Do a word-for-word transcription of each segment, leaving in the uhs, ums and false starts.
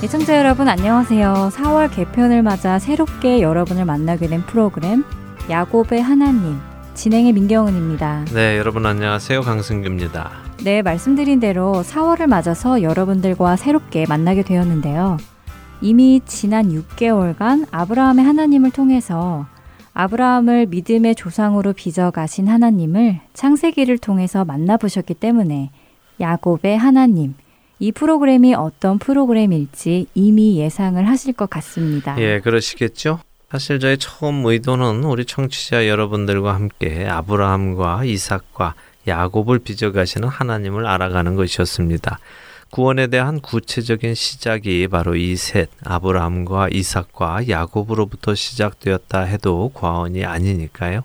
시청자 여러분 안녕하세요. 사월 개편을 맞아 새롭게 여러분을 만나게 된 프로그램 야곱의 하나님, 진행의 민경은입니다. 네, 여러분 안녕하세요. 강승규입니다. 네, 말씀드린 대로 사월을 맞아서 여러분들과 새롭게 만나게 되었는데요. 이미 지난 육 개월간 아브라함의 하나님을 통해서 아브라함을 믿음의 조상으로 빚어가신 하나님을 창세기를 통해서 만나보셨기 때문에 야곱의 하나님, 이 프로그램이 어떤 프로그램일지 이미 예상을 하실 것 같습니다. 예, 그러시겠죠? 사실 저의 처음 의도는 우리 청취자 여러분들과 함께 아브라함과 이삭과 야곱을 빚어가시는 하나님을 알아가는 것이었습니다. 구원에 대한 구체적인 시작이 바로 이 셋, 아브라함과 이삭과 야곱으로부터 시작되었다 해도 과언이 아니니까요.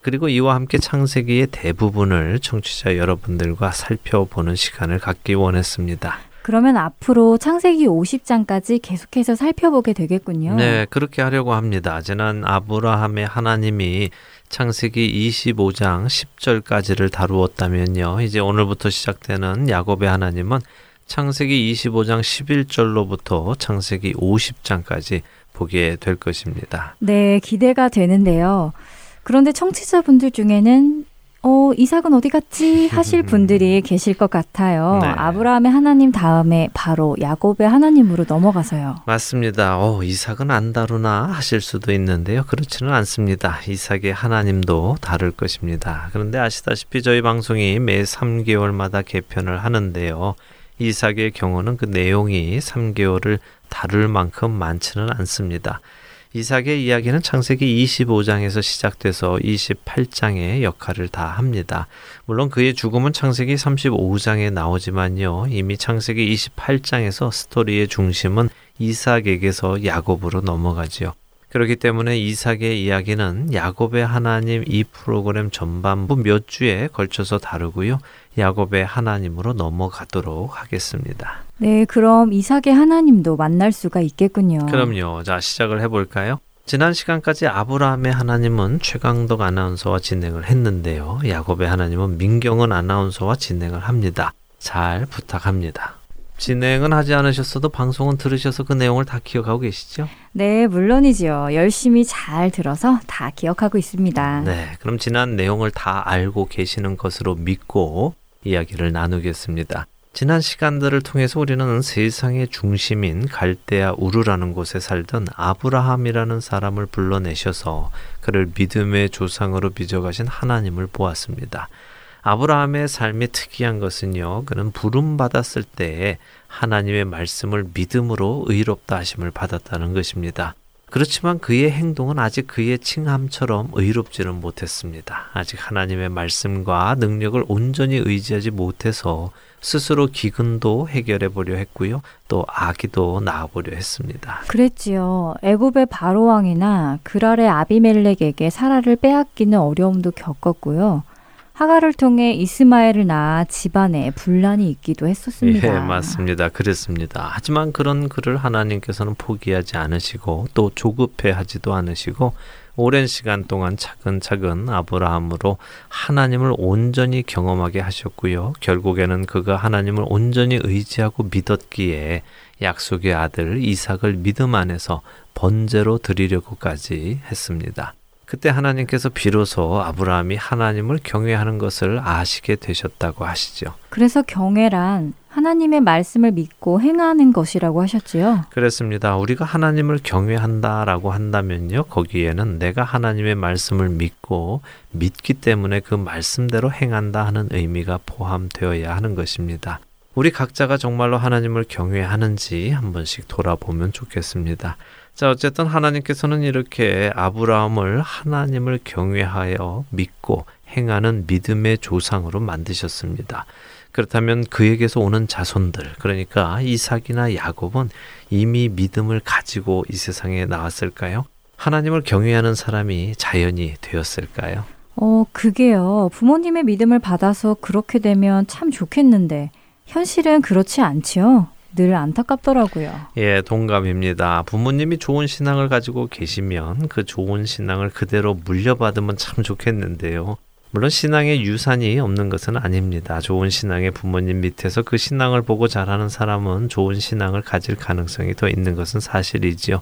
그리고 이와 함께 창세기의 대부분을 청취자 여러분들과 살펴보는 시간을 갖기 원했습니다. 그러면 앞으로 창세기 오십 장까지 계속해서 살펴보게 되겠군요. 네, 그렇게 하려고 합니다. 지난 아브라함의 하나님이 창세기 이십오 장 십 절까지를 다루었다면요. 이제 오늘부터 시작되는 야곱의 하나님은 창세기 이십오 장 십일 절로부터 창세기 오십 장까지 보게 될 것입니다. 네, 기대가 되는데요. 그런데 청취자분들 중에는 어, 이삭은 어디 갔지? 하실 분들이 계실 것 같아요. 네. 아브라함의 하나님 다음에 바로 야곱의 하나님으로 넘어가서요. 맞습니다. 어, 이삭은 안 다루나 하실 수도 있는데요. 그렇지는 않습니다. 이삭의 하나님도 다룰 것입니다. 그런데 아시다시피 저희 방송이 매 삼 개월마다 개편을 하는데요. 이삭의 경우는 그 내용이 삼 개월을 다룰 만큼 많지는 않습니다. 이삭의 이야기는 창세기 이십오 장에서 시작돼서 이십팔 장의 역할을 다 합니다. 물론 그의 죽음은 창세기 삼십오 장에 나오지만요. 이미 창세기 이십팔 장에서 스토리의 중심은 이삭에게서 야곱으로 넘어가지요. 그렇기 때문에 이삭의 이야기는 야곱의 하나님 이 프로그램 전반부 몇 주에 걸쳐서 다루고요. 야곱의 하나님으로 넘어가도록 하겠습니다. 네, 그럼 이삭의 하나님도 만날 수가 있겠군요. 그럼요. 자, 시작을 해볼까요? 지난 시간까지 아브라함의 하나님은 최강덕 아나운서와 진행을 했는데요. 야곱의 하나님은 민경은 아나운서와 진행을 합니다. 잘 부탁합니다. 진행은 하지 않으셨어도 방송은 들으셔서 그 내용을 다 기억하고 계시죠? 네, 물론이지요. 열심히 잘 들어서 다 기억하고 있습니다. 네, 그럼 지난 내용을 다 알고 계시는 것으로 믿고 이야기를 나누겠습니다. 지난 시간들을 통해서 우리는 세상의 중심인 갈대아 우르라는 곳에 살던 아브라함이라는 사람을 불러내셔서 그를 믿음의 조상으로 빚어가신 하나님을 보았습니다. 아브라함의 삶이 특이한 것은요. 그는 부름받았을 때에 하나님의 말씀을 믿음으로 의롭다 하심을 받았다는 것입니다. 그렇지만 그의 행동은 아직 그의 칭함처럼 의롭지는 못했습니다. 아직 하나님의 말씀과 능력을 온전히 의지하지 못해서 스스로 기근도 해결해 보려 했고요. 또 아기도 낳아보려 했습니다. 그랬지요. 애굽의 바로왕이나 그랄의 아비멜렉에게 사라를 빼앗기는 어려움도 겪었고요. 하가를 통해 이스마엘을 낳아 집안에 분란이 있기도 했었습니다. 예, 맞습니다. 그랬습니다. 하지만 그런 그를 하나님께서는 포기하지 않으시고 또 조급해하지도 않으시고 오랜 시간 동안 차근차근 아브라함으로 하나님을 온전히 경험하게 하셨고요. 결국에는 그가 하나님을 온전히 의지하고 믿었기에 약속의 아들 이삭을 믿음 안에서 번제로 드리려고까지 했습니다. 그때 하나님께서 비로소 아브라함이 하나님을 경외하는 것을 아시게 되셨다고 하시죠. 그래서 경외란 하나님의 말씀을 믿고 행하는 것이라고 하셨지요. 그렇습니다. 우리가 하나님을 경외한다라고 한다면요. 거기에는 내가 하나님의 말씀을 믿고 믿기 때문에 그 말씀대로 행한다 하는 의미가 포함되어야 하는 것입니다. 우리 각자가 정말로 하나님을 경외하는지 한 번씩 돌아보면 좋겠습니다. 자, 어쨌든 하나님께서는 이렇게 아브라함을 하나님을 경외하여 믿고 행하는 믿음의 조상으로 만드셨습니다. 그렇다면 그에게서 오는 자손들, 그러니까 이삭이나 야곱은 이미 믿음을 가지고 이 세상에 나왔을까요? 하나님을 경외하는 사람이 자연이 되었을까요? 어, 그게요. 부모님의 믿음을 받아서 그렇게 되면 참 좋겠는데 현실은 그렇지 않지요? 늘 안타깝더라고요. 예, 동감입니다. 부모님이 좋은 신앙을 가지고 계시면 그 좋은 신앙을 그대로 물려받으면 참 좋겠는데요. 물론 신앙의 유산이 없는 것은 아닙니다. 좋은 신앙의 부모님 밑에서 그 신앙을 보고 자라는 사람은 좋은 신앙을 가질 가능성이 더 있는 것은 사실이지요.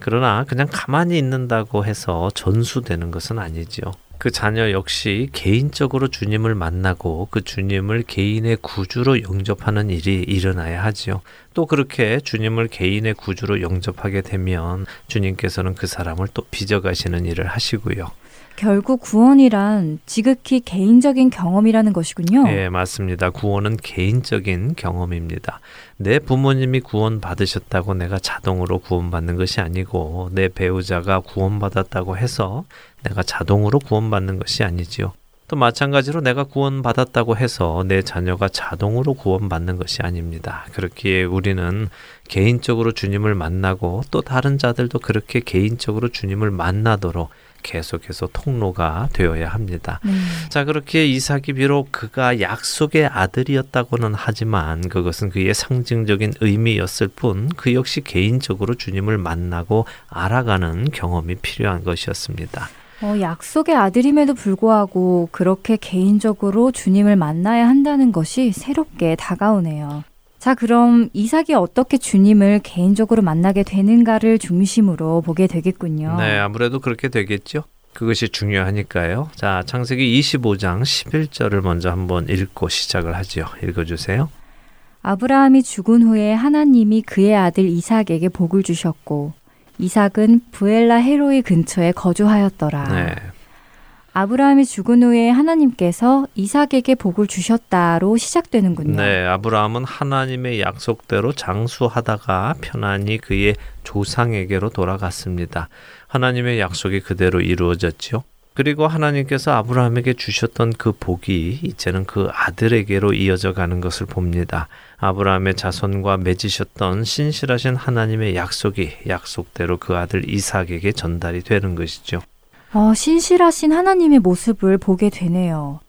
그러나 그냥 가만히 있는다고 해서 전수되는 것은 아니지요. 그 자녀 역시 개인적으로 주님을 만나고 그 주님을 개인의 구주로 영접하는 일이 일어나야 하지요. 또 그렇게 주님을 개인의 구주로 영접하게 되면 주님께서는 그 사람을 또 빚어가시는 일을 하시고요. 결국 구원이란 지극히 개인적인 경험이라는 것이군요. 네, 맞습니다. 구원은 개인적인 경험입니다. 내 부모님이 구원받으셨다고 내가 자동으로 구원받는 것이 아니고 내 배우자가 구원받았다고 해서 내가 자동으로 구원받는 것이 아니지요. 또 마찬가지로 내가 구원받았다고 해서 내 자녀가 자동으로 구원받는 것이 아닙니다. 그렇기에 우리는 개인적으로 주님을 만나고 또 다른 자들도 그렇게 개인적으로 주님을 만나도록 계속해서 통로가 되어야 합니다. 음. 자, 그렇게 이삭이 비록 그가 약속의 아들이었다고는 하지만 그것은 그의 상징적인 의미였을 뿐 그 역시 개인적으로 주님을 만나고 알아가는 경험이 필요한 것이었습니다. 어, 약속의 아들임에도 불구하고 그렇게 개인적으로 주님을 만나야 한다는 것이 새롭게 다가오네요. 자, 그럼 이삭이 어떻게 주님을 개인적으로 만나게 되는가를 중심으로 보게 되겠군요. 네, 아무래도 그렇게 되겠죠. 그것이 중요하니까요. 자, 창세기 이십오 장 십일 절을 먼저 한번 읽고 시작을 하죠. 읽어주세요. 아브라함이 죽은 후에 하나님이 그의 아들 이삭에게 복을 주셨고 이삭은 브엘라 헤로이 근처에 거주하였더라. 네. 아브라함이 죽은 후에 하나님께서 이삭에게 복을 주셨다로 시작되는군요. 네, 아브라함은 하나님의 약속대로 장수하다가 편안히 그의 조상에게로 돌아갔습니다. 하나님의 약속이 그대로 이루어졌죠. 그리고 하나님께서 아브라함에게 주셨던 그 복이 이제는 그 아들에게로 이어져 가는 것을 봅니다. 아브라함의 자손과 맺으셨던 신실하신 하나님의 약속이 약속대로 그 아들 이삭에게 전달이 되는 것이죠. 어, 신실하신 하나님의 모습을 보게 되네요.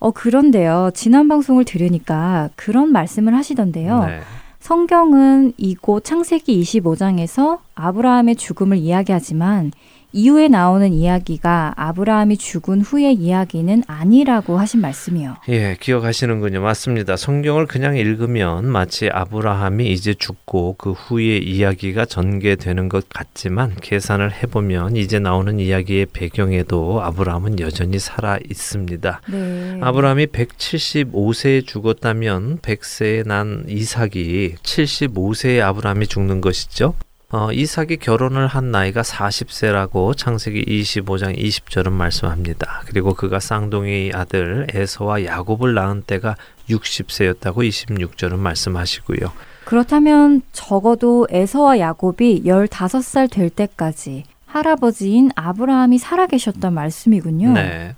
어, 그런데요. 지난 방송을 들으니까 그런 말씀을 하시던데요. 네. 성경은 이곳 창세기 이십오 장에서 아브라함의 죽음을 이야기하지만 이후에 나오는 이야기가 아브라함이 죽은 후의 이야기는 아니라고 하신 말씀이요. 예, 기억하시는군요. 맞습니다. 성경을 그냥 읽으면 마치 아브라함이 이제 죽고 그 후의 이야기가 전개되는 것 같지만 계산을 해보면 이제 나오는 이야기의 배경에도 아브라함은 여전히 살아 있습니다. 네. 아브라함이 백칠십오 세에 죽었다면 백 세에 난 이삭이 칠십오 세에 아브라함이 죽는 것이죠. 어, 이삭이 결혼을 한 나이가 사십 세라고 창세기 이십오 장 이십 절은 말씀합니다. 그리고 그가 쌍둥이 아들 에서와 야곱을 낳은 때가 육십 세였다고 이십육 절은 말씀하시고요. 그렇다면 적어도 에서와 야곱이 열다섯 살 될 때까지 할아버지인 아브라함이 살아계셨단 말씀이군요. 네.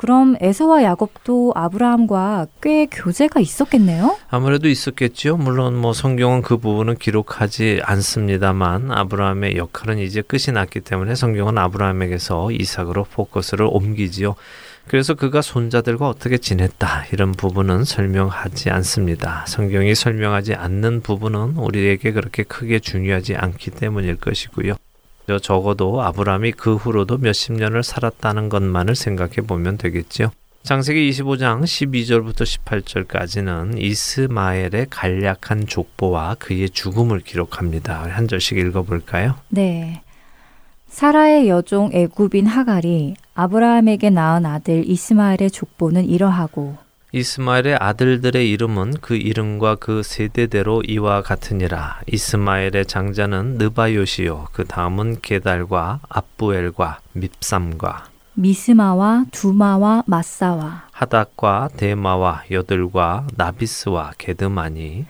그럼 에서와 야곱도 아브라함과 꽤 교제가 있었겠네요? 아무래도 있었겠죠. 물론 뭐 성경은 그 부분은 기록하지 않습니다만 아브라함의 역할은 이제 끝이 났기 때문에 성경은 아브라함에게서 이삭으로 포커스를 옮기지요. 그래서 그가 손자들과 어떻게 지냈다 이런 부분은 설명하지 않습니다. 성경이 설명하지 않는 부분은 우리에게 그렇게 크게 중요하지 않기 때문일 것이고요. 적어도 아브라함이 그 후로도 몇십 년을 살았다는 것만을 생각해 보면 되겠죠. 창세기 이십오 장 십이 절부터 십팔 절까지는 이스마엘의 간략한 족보와 그의 죽음을 기록합니다. 한 절씩 읽어볼까요? 네. 사라의 여종 애굽인 하갈이 아브라함에게 낳은 아들 이스마엘의 족보는 이러하고 이스마엘의 아들들의 이름은 그 이름과 그 세대대로 이와 같으니라. 이스마엘의 장자는 느바요시요 그 다음은 게달과 압부엘과 밉삼과 미스마와 두마와 마사와 하닥과 데마와 여들과 나비스와 게드마니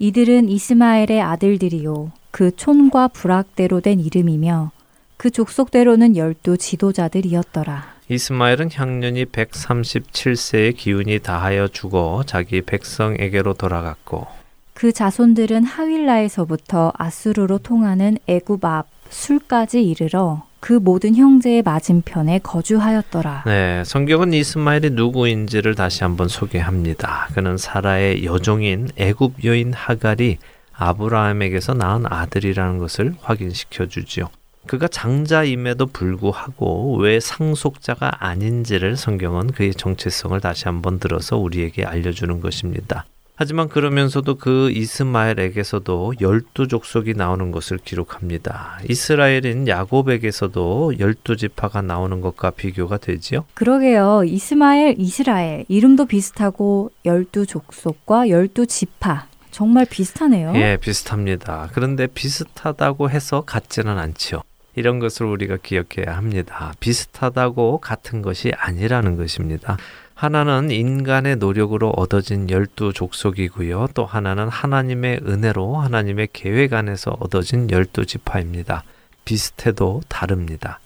이들은 이스마엘의 아들들이요 그 촌과 부락대로 된 이름이며 그 족속대로는 열두 지도자들이었더라. 이스마엘은 향년이 백삼십칠 세의 기운이 다하여 죽어 자기 백성에게로 돌아갔고 그 자손들은 하윌라에서부터 아수르로 통하는 애굽 앞 술까지 이르러 그 모든 형제의 맞은편에 거주하였더라. 네, 성경은 이스마엘이 누구인지를 다시 한번 소개합니다. 그는 사라의 여종인 애굽 여인 하갈이 아브라함에게서 낳은 아들이라는 것을 확인시켜 주지요. 그가 장자임에도 불구하고 왜 상속자가 아닌지를 성경은 그의 정체성을 다시 한번 들어서 우리에게 알려주는 것입니다. 하지만 그러면서도 그 이스마엘에게서도 열두 족속이 나오는 것을 기록합니다. 이스라엘인 야곱에게서도 열두 지파가 나오는 것과 비교가 되지요? 그러게요. 이스마엘, 이스라엘 이름도 비슷하고 열두 족속과 열두 지파 정말 비슷하네요. 예, 비슷합니다. 그런데 비슷하다고 해서 같지는 않지요. 이런 것을 우리가 기억해야 합니다. 비슷하다고 같은 것이 아니라는 것입니다. 하나는 인간의 노력으로 얻어진 열두 족속이고요. 또 하나는 하나님의 은혜로 하나님의 계획 안에서 얻어진 열두 지파입니다. 비슷해도 다릅니다.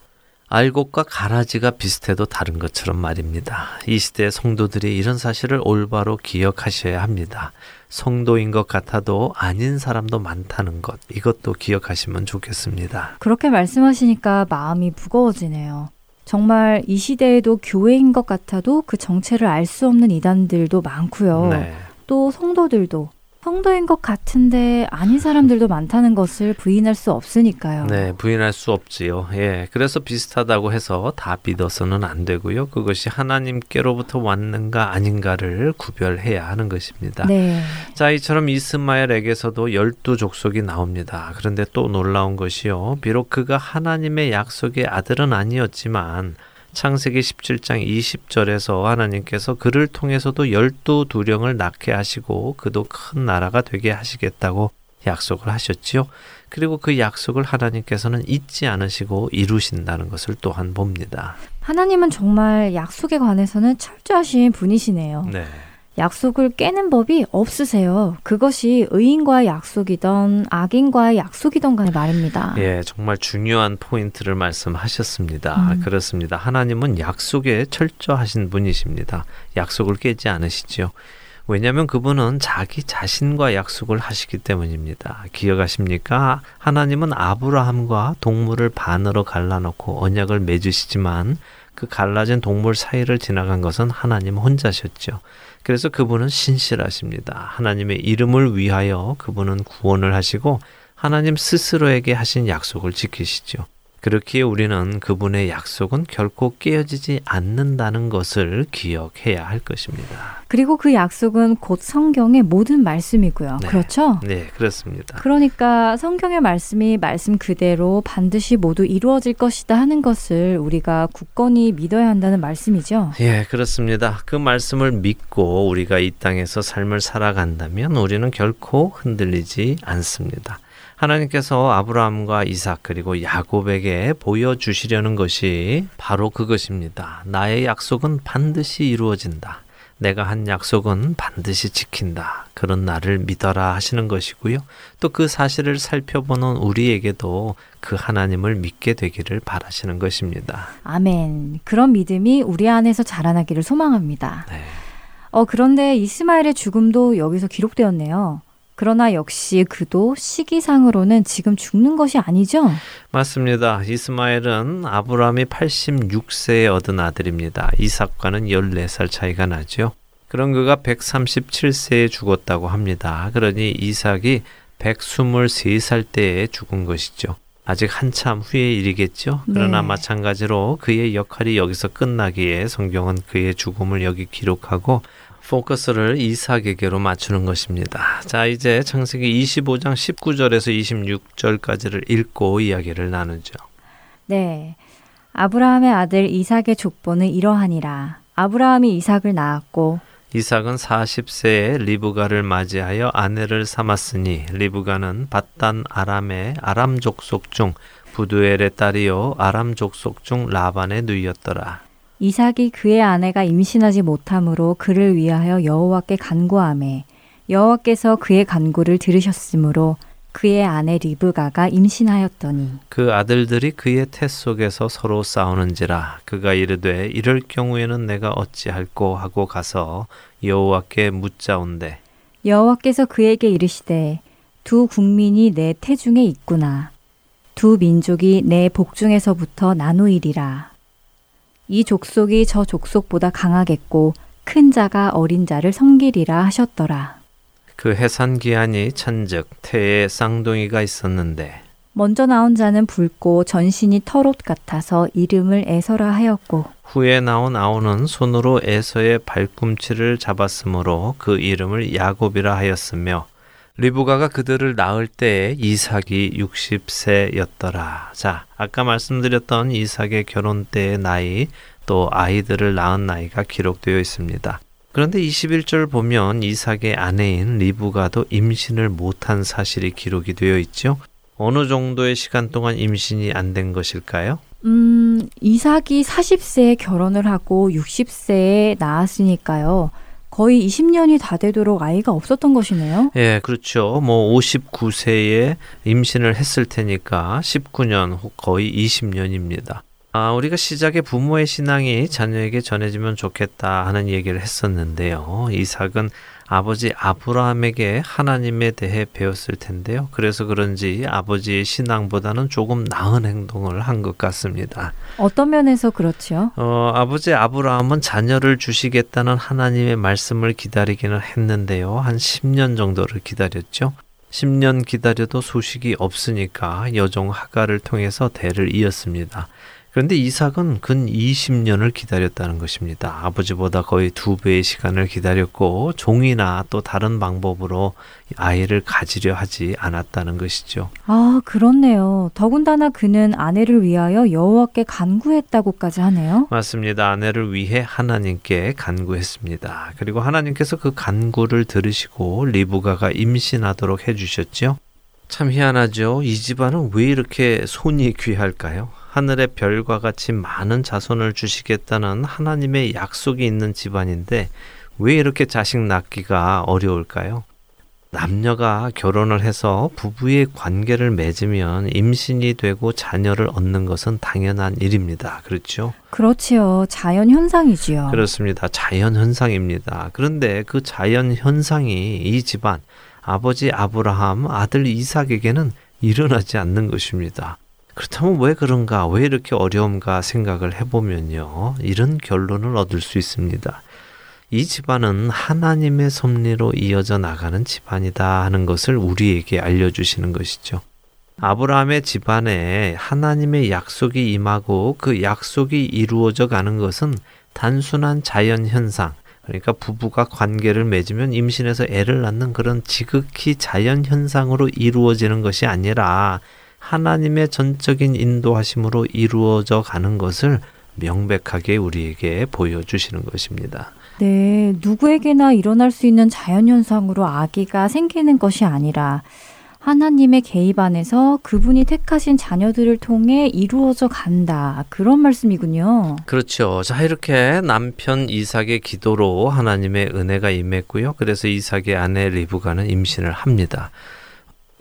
알곡과 가라지가 비슷해도 다른 것처럼 말입니다. 이 시대의 성도들이 이런 사실을 올바로 기억하셔야 합니다. 성도인 것 같아도 아닌 사람도 많다는 것, 이것도 기억하시면 좋겠습니다. 그렇게 말씀하시니까 마음이 무거워지네요. 정말 이 시대에도 교회인 것 같아도 그 정체를 알 수 없는 이단들도 많고요. 네. 또 성도들도 성도인 것 같은데 아닌 사람들도 많다는 것을 부인할 수 없으니까요. 네, 부인할 수 없지요. 예, 그래서 비슷하다고 해서 다 믿어서는 안 되고요. 그것이 하나님께로부터 왔는가 아닌가를 구별해야 하는 것입니다. 네. 자, 이처럼 이스마엘에게서도 열두 족속이 나옵니다. 그런데 또 놀라운 것이요. 비록 그가 하나님의 약속의 아들은 아니었지만 창세기 십칠 장 이십 절에서 하나님께서 그를 통해서도 열두 두령을 낳게 하시고 그도 큰 나라가 되게 하시겠다고 약속을 하셨지요. 그리고 그 약속을 하나님께서는 잊지 않으시고 이루신다는 것을 또한 봅니다. 하나님은 정말 약속에 관해서는 철저하신 분이시네요. 네. 약속을 깨는 법이 없으세요. 그것이 의인과의 약속이던 악인과의 약속이던 간에 말입니다. 예, 정말 중요한 포인트를 말씀하셨습니다. 음. 그렇습니다. 하나님은 약속에 철저하신 분이십니다. 약속을 깨지 않으시지요. 왜냐하면 그분은 자기 자신과 약속을 하시기 때문입니다. 기억하십니까? 하나님은 아브라함과 동물을 반으로 갈라놓고 언약을 맺으시지만 그 갈라진 동물 사이를 지나간 것은 하나님 혼자셨죠. 그래서 그분은 신실하십니다. 하나님의 이름을 위하여 그분은 구원을 하시고 하나님 스스로에게 하신 약속을 지키시죠. 그렇기에 우리는 그분의 약속은 결코 깨어지지 않는다는 것을 기억해야 할 것입니다. 그리고 그 약속은 곧 성경의 모든 말씀이고요. 네. 그렇죠? 네, 그렇습니다. 그러니까 성경의 말씀이 말씀 그대로 반드시 모두 이루어질 것이다 하는 것을 우리가 굳건히 믿어야 한다는 말씀이죠. 예, 그렇습니다. 그 말씀을 믿고 우리가 이 땅에서 삶을 살아간다면 우리는 결코 흔들리지 않습니다. 하나님께서 아브라함과 이삭 그리고 야곱에게 보여주시려는 것이 바로 그것입니다. 나의 약속은 반드시 이루어진다. 내가 한 약속은 반드시 지킨다. 그런 나를 믿어라 하시는 것이고요. 또 그 사실을 살펴보는 우리에게도 그 하나님을 믿게 되기를 바라시는 것입니다. 아멘. 그런 믿음이 우리 안에서 자라나기를 소망합니다. 네. 어, 그런데 이스마엘의 죽음도 여기서 기록되었네요. 그러나 역시 그도 시기상으로는 지금 죽는 것이 아니죠? 맞습니다. 이스마엘은 아브라함이 팔십육 세에 얻은 아들입니다. 이삭과는 열네 살 차이가 나죠. 그런 그가 백삼십칠 세에 죽었다고 합니다. 그러니 이삭이 백이십삼 살 때에 죽은 것이죠. 아직 한참 후의 일이겠죠. 그러나 네. 마찬가지로 그의 역할이 여기서 끝나기에 성경은 그의 죽음을 여기 기록하고 포커스를 이삭에게로 맞추는 것입니다. 자, 이제 창세기 이십오 장 십구 절에서 이십육 절까지를 읽고 이야기를 나누죠. 네. 아브라함의 아들 이삭의 족보는 이러하니라. 아브라함이 이삭을 낳았고 이삭은 사십 세에 리브가를 맞이하여 아내를 삼았으니 리브가는 밧단 아람의 아람 족속 중 부두엘의 딸이요 아람 족속 중 라반의 누이였더라. 이삭이 그의 아내가 임신하지 못함으로 그를 위하여 여호와께 간구하매 여호와께서 그의 간구를 들으셨으므로 그의 아내 리브가가 임신하였더니 그 아들들이 그의 태 속에서 서로 싸우는지라 그가 이르되 이럴 경우에는 내가 어찌할꼬 하고 가서 여호와께 묻자온대 여호와께서 그에게 이르시되 두 국민이 내 태중에 있구나 두 민족이 내 복중에서부터 나누이리라 이 족속이 저 족속보다 강하겠고 큰 자가 어린 자를 섬기리라 하셨더라 그 해산기한이 찬즉 태에 쌍둥이가 있었는데 먼저 나온 자는 붉고 전신이 털옷 같아서 이름을 에서라 하였고 후에 나온 아우는 손으로 에서의 발꿈치를 잡았으므로 그 이름을 야곱이라 하였으며 리브가가 그들을 낳을 때에 이삭이 육십 세였더라. 자, 아까 말씀드렸던 이삭의 결혼 때의 나이 또 아이들을 낳은 나이가 기록되어 있습니다. 그런데 이십일 절 보면 이삭의 아내인 리브가도 임신을 못한 사실이 기록이 되어 있죠. 어느 정도의 시간 동안 임신이 안 된 것일까요? 음, 이삭이 사십 세에 결혼을 하고 육십 세에 낳았으니까요. 거의 이십 년이 다 되도록 아이가 없었던 것이네요. 예, 그렇죠. 뭐 오십구 세에 임신을 했을 테니까 십구 년, 거의 이십 년입니다. 아, 우리가 시작에 부모의 신앙이 자녀에게 전해지면 좋겠다 하는 얘기를 했었는데요. 이삭은 아버지 아브라함에게 하나님에 대해 배웠을 텐데요. 그래서 그런지 아버지의 신앙보다는 조금 나은 행동을 한 것 같습니다. 어떤 면에서 그렇지요? 어, 아버지 아브라함은 자녀를 주시겠다는 하나님의 말씀을 기다리기는 했는데요. 한 십 년 정도를 기다렸죠. 십 년 기다려도 소식이 없으니까 여종 하가를 통해서 대를 이었습니다. 그런데 이삭은 근 이십 년을 기다렸다는 것입니다. 아버지보다 거의 두 배의 시간을 기다렸고 종이나 또 다른 방법으로 아이를 가지려 하지 않았다는 것이죠. 아, 그렇네요. 더군다나 그는 아내를 위하여 여호와께 간구했다고까지 하네요. 맞습니다. 아내를 위해 하나님께 간구했습니다. 그리고 하나님께서 그 간구를 들으시고 리브가가 임신하도록 해주셨죠. 참 희한하죠. 이 집안은 왜 이렇게 손이 귀할까요? 하늘의 별과 같이 많은 자손을 주시겠다는 하나님의 약속이 있는 집안인데 왜 이렇게 자식 낳기가 어려울까요? 남녀가 결혼을 해서 부부의 관계를 맺으면 임신이 되고 자녀를 얻는 것은 당연한 일입니다. 그렇죠? 그렇지요. 자연현상이지요. 그렇습니다. 자연현상입니다. 그런데 그 자연현상이 이 집안, 아버지 아브라함, 아들 이삭에게는 일어나지 않는 것입니다. 그렇다면 왜 그런가, 왜 이렇게 어려움가 생각을 해보면요. 이런 결론을 얻을 수 있습니다. 이 집안은 하나님의 섭리로 이어져 나가는 집안이다 하는 것을 우리에게 알려주시는 것이죠. 아브라함의 집안에 하나님의 약속이 임하고 그 약속이 이루어져 가는 것은 단순한 자연현상, 그러니까 부부가 관계를 맺으면 임신해서 애를 낳는 그런 지극히 자연현상으로 이루어지는 것이 아니라 하나님의 전적인 인도하심으로 이루어져 가는 것을 명백하게 우리에게 보여주시는 것입니다. 네, 누구에게나 일어날 수 있는 자연현상으로 아기가 생기는 것이 아니라 하나님의 개입 안에서 그분이 택하신 자녀들을 통해 이루어져 간다. 그런 말씀이군요. 그렇죠. 자, 이렇게 남편 이삭의 기도로 하나님의 은혜가 임했고요. 그래서 이삭의 아내 리브가는 임신을 합니다.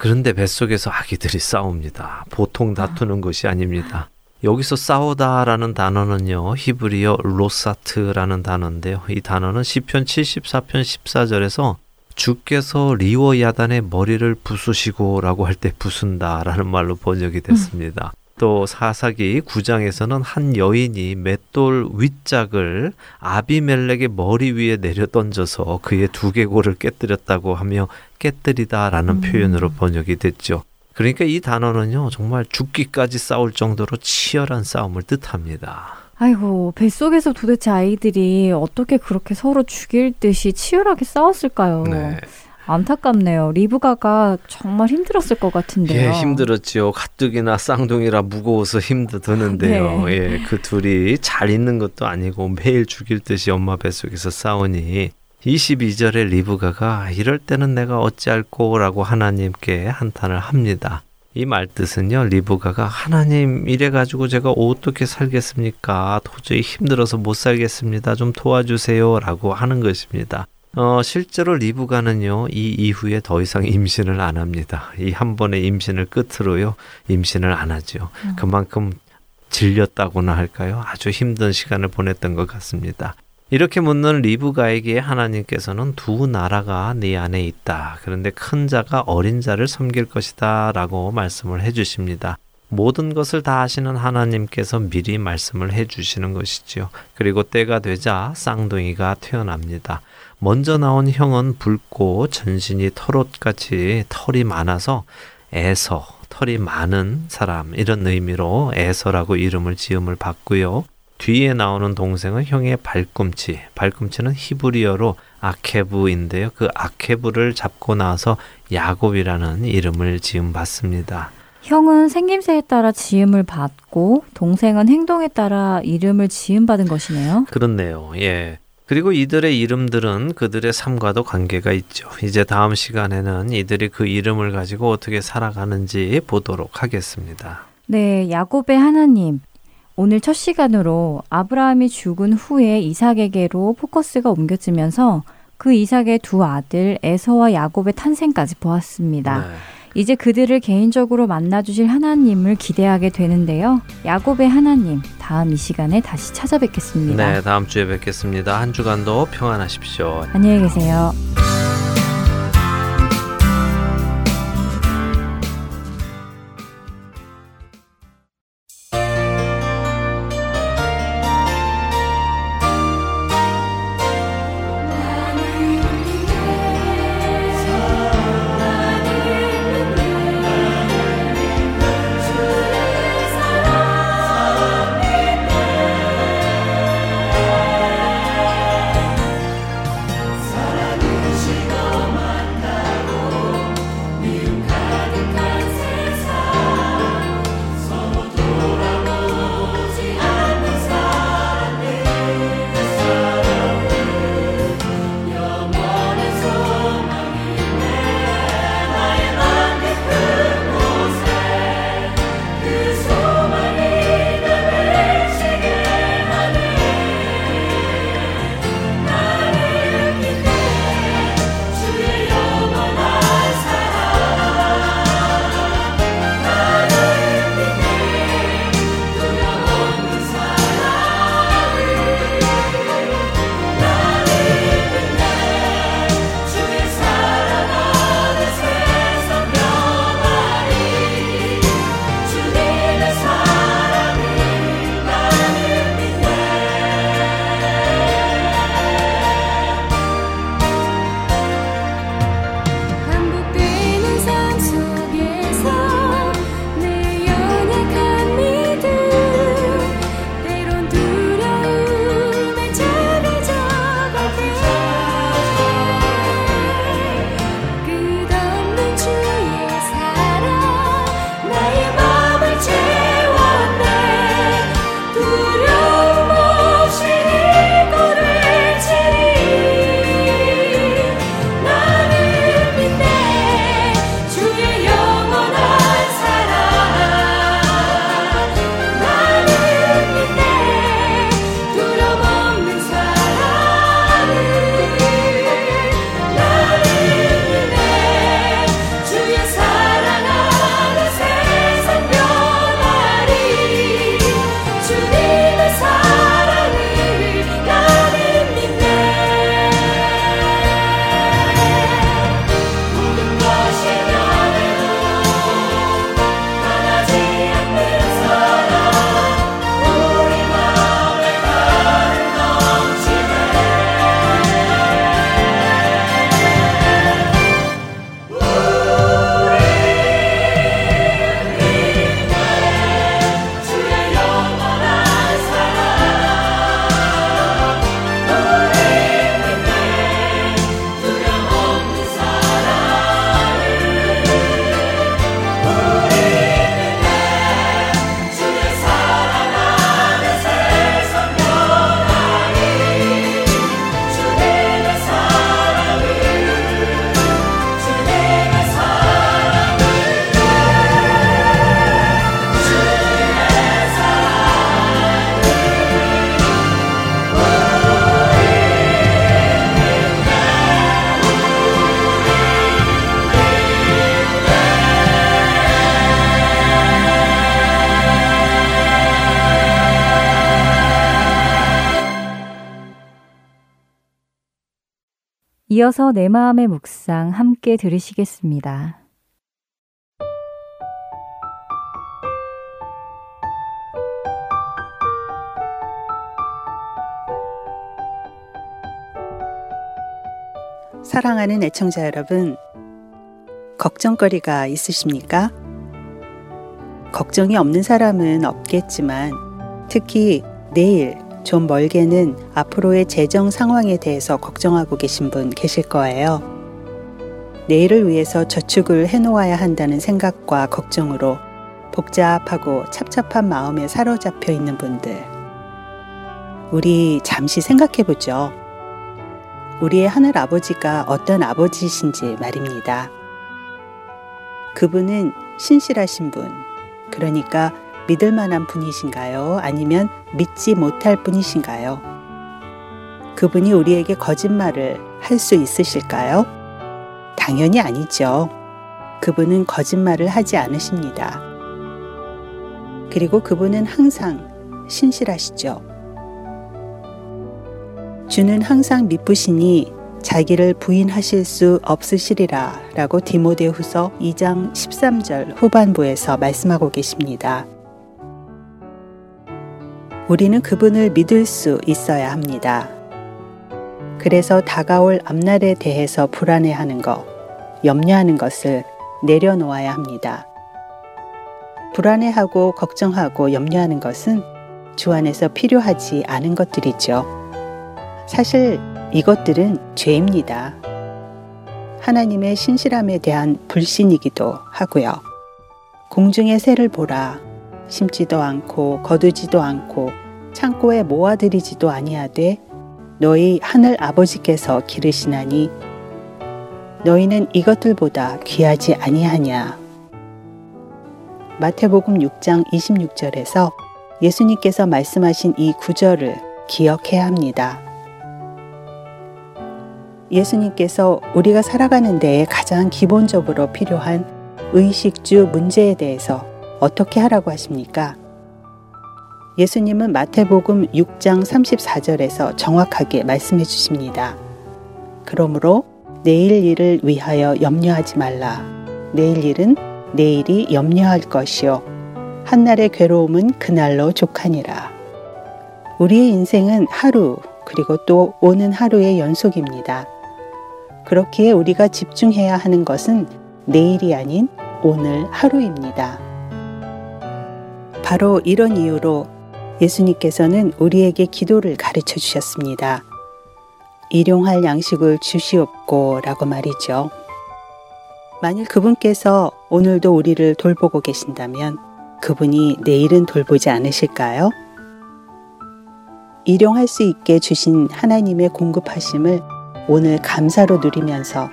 그런데 뱃속에서 아기들이 싸웁니다. 보통 다투는 아. 것이 아닙니다. 여기서 싸우다라는 단어는요. 히브리어 로사트라는 단어인데요. 이 단어는 시편 칠십사 편 십사 절에서 주께서 리워 야단의 머리를 부수시고 라고 할 때 부순다라는 말로 번역이 됐습니다. 음. 또 사사기 구 장에서는 한 여인이 맷돌 윗짝을 아비멜렉의 머리 위에 내려던져서 그의 두개골을 깨뜨렸다고 하며 깨뜨리다라는 음. 표현으로 번역이 됐죠. 그러니까 이 단어는요. 정말 죽기까지 싸울 정도로 치열한 싸움을 뜻합니다. 아이고, 뱃속에서 도대체 아이들이 어떻게 그렇게 서로 죽일 듯이 치열하게 싸웠을까요? 네. 안타깝네요. 리브가가 정말 힘들었을 것 같은데요. 예, 힘들었죠. 가뜩이나 쌍둥이라 무거워서 힘도 드는데요. 네. 예, 그 둘이 잘 있는 것도 아니고 매일 죽일 듯이 엄마 뱃속에서 싸우니 이십이 절에 리브가가 이럴 때는 내가 어찌할꼬 라고 하나님께 한탄을 합니다. 이 말뜻은요. 리브가가 하나님 이래가지고 제가 어떻게 살겠습니까? 도저히 힘들어서 못 살겠습니다. 좀 도와주세요 라고 하는 것입니다. 어, 실제로 리브가는요, 이 이후에 더 이상 임신을 안 합니다. 이 한 번의 임신을 끝으로요, 임신을 안 하죠. 음. 그만큼 질렸다고나 할까요? 아주 힘든 시간을 보냈던 것 같습니다. 이렇게 묻는 리브가에게 하나님께서는 두 나라가 네 안에 있다. 그런데 큰 자가 어린 자를 섬길 것이다 라고 말씀을 해주십니다. 모든 것을 다 아시는 하나님께서 미리 말씀을 해주시는 것이지요. 그리고 때가 되자 쌍둥이가 태어납니다. 먼저 나온 형은 붉고 전신이 털옷같이 털이 많아서 에서, 털이 많은 사람, 이런 의미로 에서라고 이름을 지음을 받고요. 뒤에 나오는 동생은 형의 발꿈치, 발꿈치는 히브리어로 아케브인데요. 그 아케브를 잡고 나서 야곱이라는 이름을 지음 받습니다. 형은 생김새에 따라 지음을 받고 동생은 행동에 따라 이름을 지음 받은 것이네요. 그렇네요. 예. 그리고 이들의 이름들은 그들의 삶과도 관계가 있죠. 이제 다음 시간에는 이들이 그 이름을 가지고 어떻게 살아가는지 보도록 하겠습니다. 네, 야곱의 하나님. 오늘 첫 시간으로 아브라함이 죽은 후에 이삭에게로 포커스가 옮겨지면서 그 이삭의 두 아들 에서와 야곱의 탄생까지 보았습니다. 네. 이제 그들을 개인적으로 만나주실 하나님을 기대하게 되는데요. 야곱의 하나님, 다음 이 시간에 다시 찾아뵙겠습니다. 네, 다음 주에 뵙겠습니다. 한 주간도 평안하십시오. 안녕히 계세요. 이어서 내 마음의 묵상 함께 들으시겠습니다. 사랑하는 애청자 여러분, 걱정거리가 있으십니까? 걱정이 없는 사람은 없겠지만 특히 내일, 좀 멀게는 앞으로의 재정 상황에 대해서 걱정하고 계신 분 계실 거예요. 내일을 위해서 저축을 해놓아야 한다는 생각과 걱정으로 복잡하고 찹찹한 마음에 사로잡혀 있는 분들. 우리 잠시 생각해 보죠. 우리의 하늘 아버지가 어떤 아버지신지 말입니다. 그분은 신실하신 분, 그러니까 믿을 만한 분이신가요? 아니면 믿지 못할 분이신가요? 그분이 우리에게 거짓말을 할 수 있으실까요? 당연히 아니죠. 그분은 거짓말을 하지 않으십니다. 그리고 그분은 항상 신실하시죠. 주는 항상 믿으시니 자기를 부인하실 수 없으시리라 라고 디모데후서 이 장 십삼 절 후반부에서 말씀하고 계십니다. 우리는 그분을 믿을 수 있어야 합니다. 그래서 다가올 앞날에 대해서 불안해하는 것, 염려하는 것을 내려놓아야 합니다. 불안해하고 걱정하고 염려하는 것은 주 안에서 필요하지 않은 것들이죠. 사실 이것들은 죄입니다. 하나님의 신실함에 대한 불신이기도 하고요. 공중의 새를 보라. 심지도 않고 거두지도 않고 창고에 모아들이지도 아니하되 너희 하늘 아버지께서 기르시나니 너희는 이것들보다 귀하지 아니하냐. 마태복음 육 장 이십육 절에서 예수님께서 말씀하신 이 구절을 기억해야 합니다. 예수님께서 우리가 살아가는 데에 가장 기본적으로 필요한 의식주 문제에 대해서 어떻게 하라고 하십니까? 예수님은 마태복음 육 장 삼십사 절에서 정확하게 말씀해 주십니다. 그러므로 내일 일을 위하여 염려하지 말라. 내일 일은 내일이 염려할 것이요. 한날의 괴로움은 그날로 족하니라. 우리의 인생은 하루 그리고 또 오는 하루의 연속입니다. 그렇기에 우리가 집중해야 하는 것은 내일이 아닌 오늘 하루입니다. 바로 이런 이유로 예수님께서는 우리에게 기도를 가르쳐 주셨습니다. 일용할 양식을 주시옵고 라고 말이죠. 만일 그분께서 오늘도 우리를 돌보고 계신다면 그분이 내일은 돌보지 않으실까요? 일용할 수 있게 주신 하나님의 공급하심을 오늘 감사로 누리면서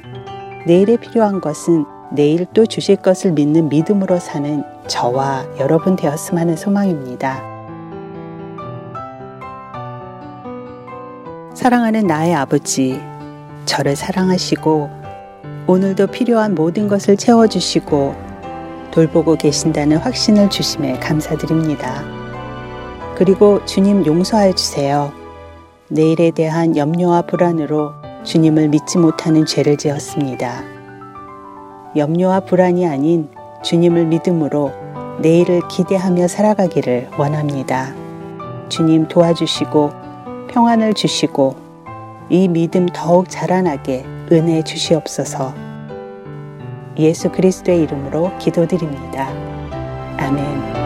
내일에 필요한 것은 내일 또 주실 것을 믿는 믿음으로 사는 저와 여러분 되었으면 하는 소망입니다. 사랑하는 나의 아버지, 저를 사랑하시고 오늘도 필요한 모든 것을 채워주시고 돌보고 계신다는 확신을 주심에 감사드립니다. 그리고 주님 용서해 주세요. 내일에 대한 염려와 불안으로 주님을 믿지 못하는 죄를 지었습니다. 염려와 불안이 아닌 주님을 믿음으로 내일을 기대하며 살아가기를 원합니다. 주님 도와주시고 평안을 주시고 이 믿음 더욱 자라나게 은혜 주시옵소서. 예수 그리스도의 이름으로 기도드립니다. 아멘.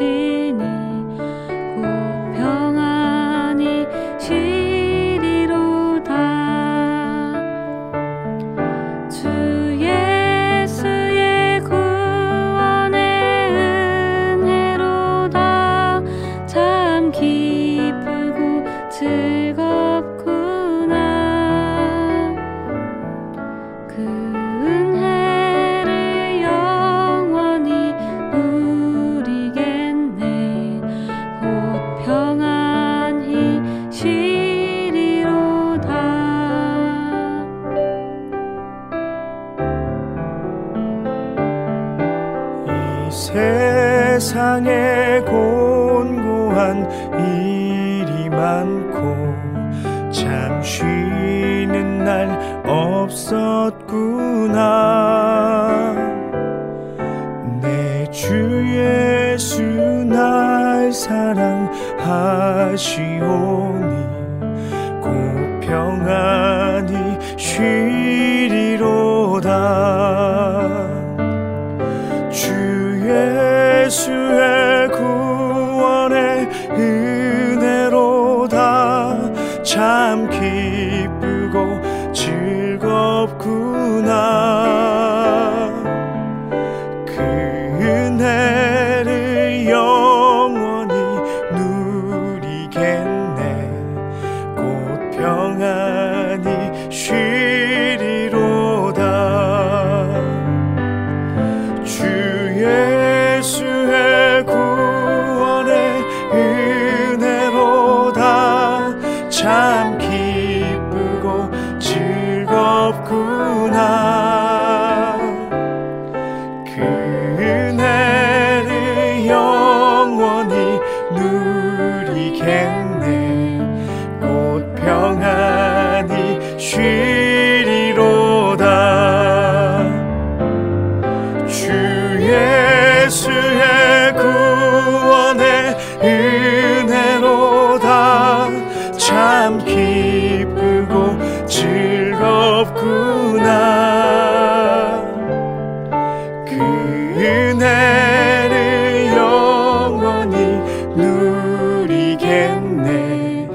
시니 곧 평안이 시리로다. 세상에 곤고한 일이 많고 참 쉬는 날 없었구나. 내 주 예수 날 사랑하시오니 곧 평안히 쉬리로다. 예수의 구원의 은혜로 다 참 기쁘고 즐겁구나. 그 은혜를 영원히 누리겠네 곧 평안히 쉬리로다. 주의 주의 구원의 은혜로 다 참 기쁘고 즐겁구나. 그 은혜를 영원히 누리겠네 곧 평안히 쉬리로다. 주의 주의 구원의 은혜로 다 참 기쁘고 즐겁구나. 그 은혜를 영원히 누리겠네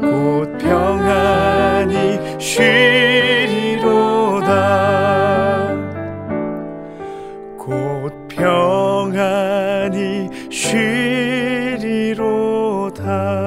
곧 평안히 쉬리로다. 곧 평 평안히 쉬리로다.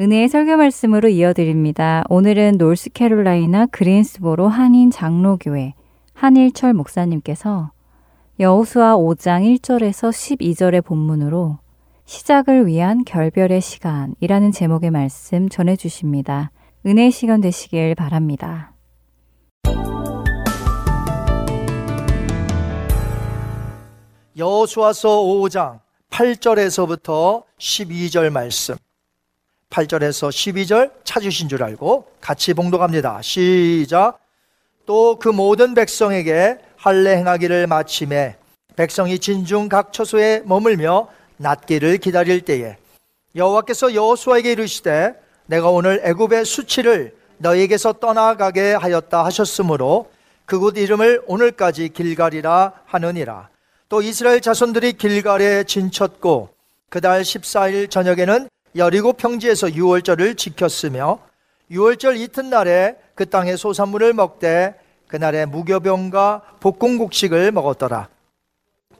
은혜의 설교 말씀으로 이어드립니다. 오늘은 노스캐롤라이나 그린스보로 한인 장로교회 한일철 목사님께서 여호수아 오 장 일 절에서 십이 절의 본문으로 시작을 위한 결별의 시간이라는 제목의 말씀 전해주십니다. 은혜의 시간 되시길 바랍니다. 여호수아서 오 장 팔 절에서부터 십이 절 말씀, 팔 절에서 십이 절 찾으신 줄 알고 같이 봉독합니다. 시작. 또 그 모든 백성에게 할례 행하기를 마치매 백성이 진중 각 처소에 머물며 낫기를 기다릴 때에 여호와께서 여호수아에게 이르시되 내가 오늘 애굽의 수치를 너희에게서 떠나가게 하였다 하셨으므로 그곳 이름을 오늘까지 길갈이라 하느니라. 또 이스라엘 자손들이 길갈에 진쳤고 그달 십사 일 저녁에는 여리고 평지에서 유월절을 지켰으며 유월절 이튿날에 그 땅의 소산물을 먹되 그날에 무교병과 볶음곡식을 먹었더라.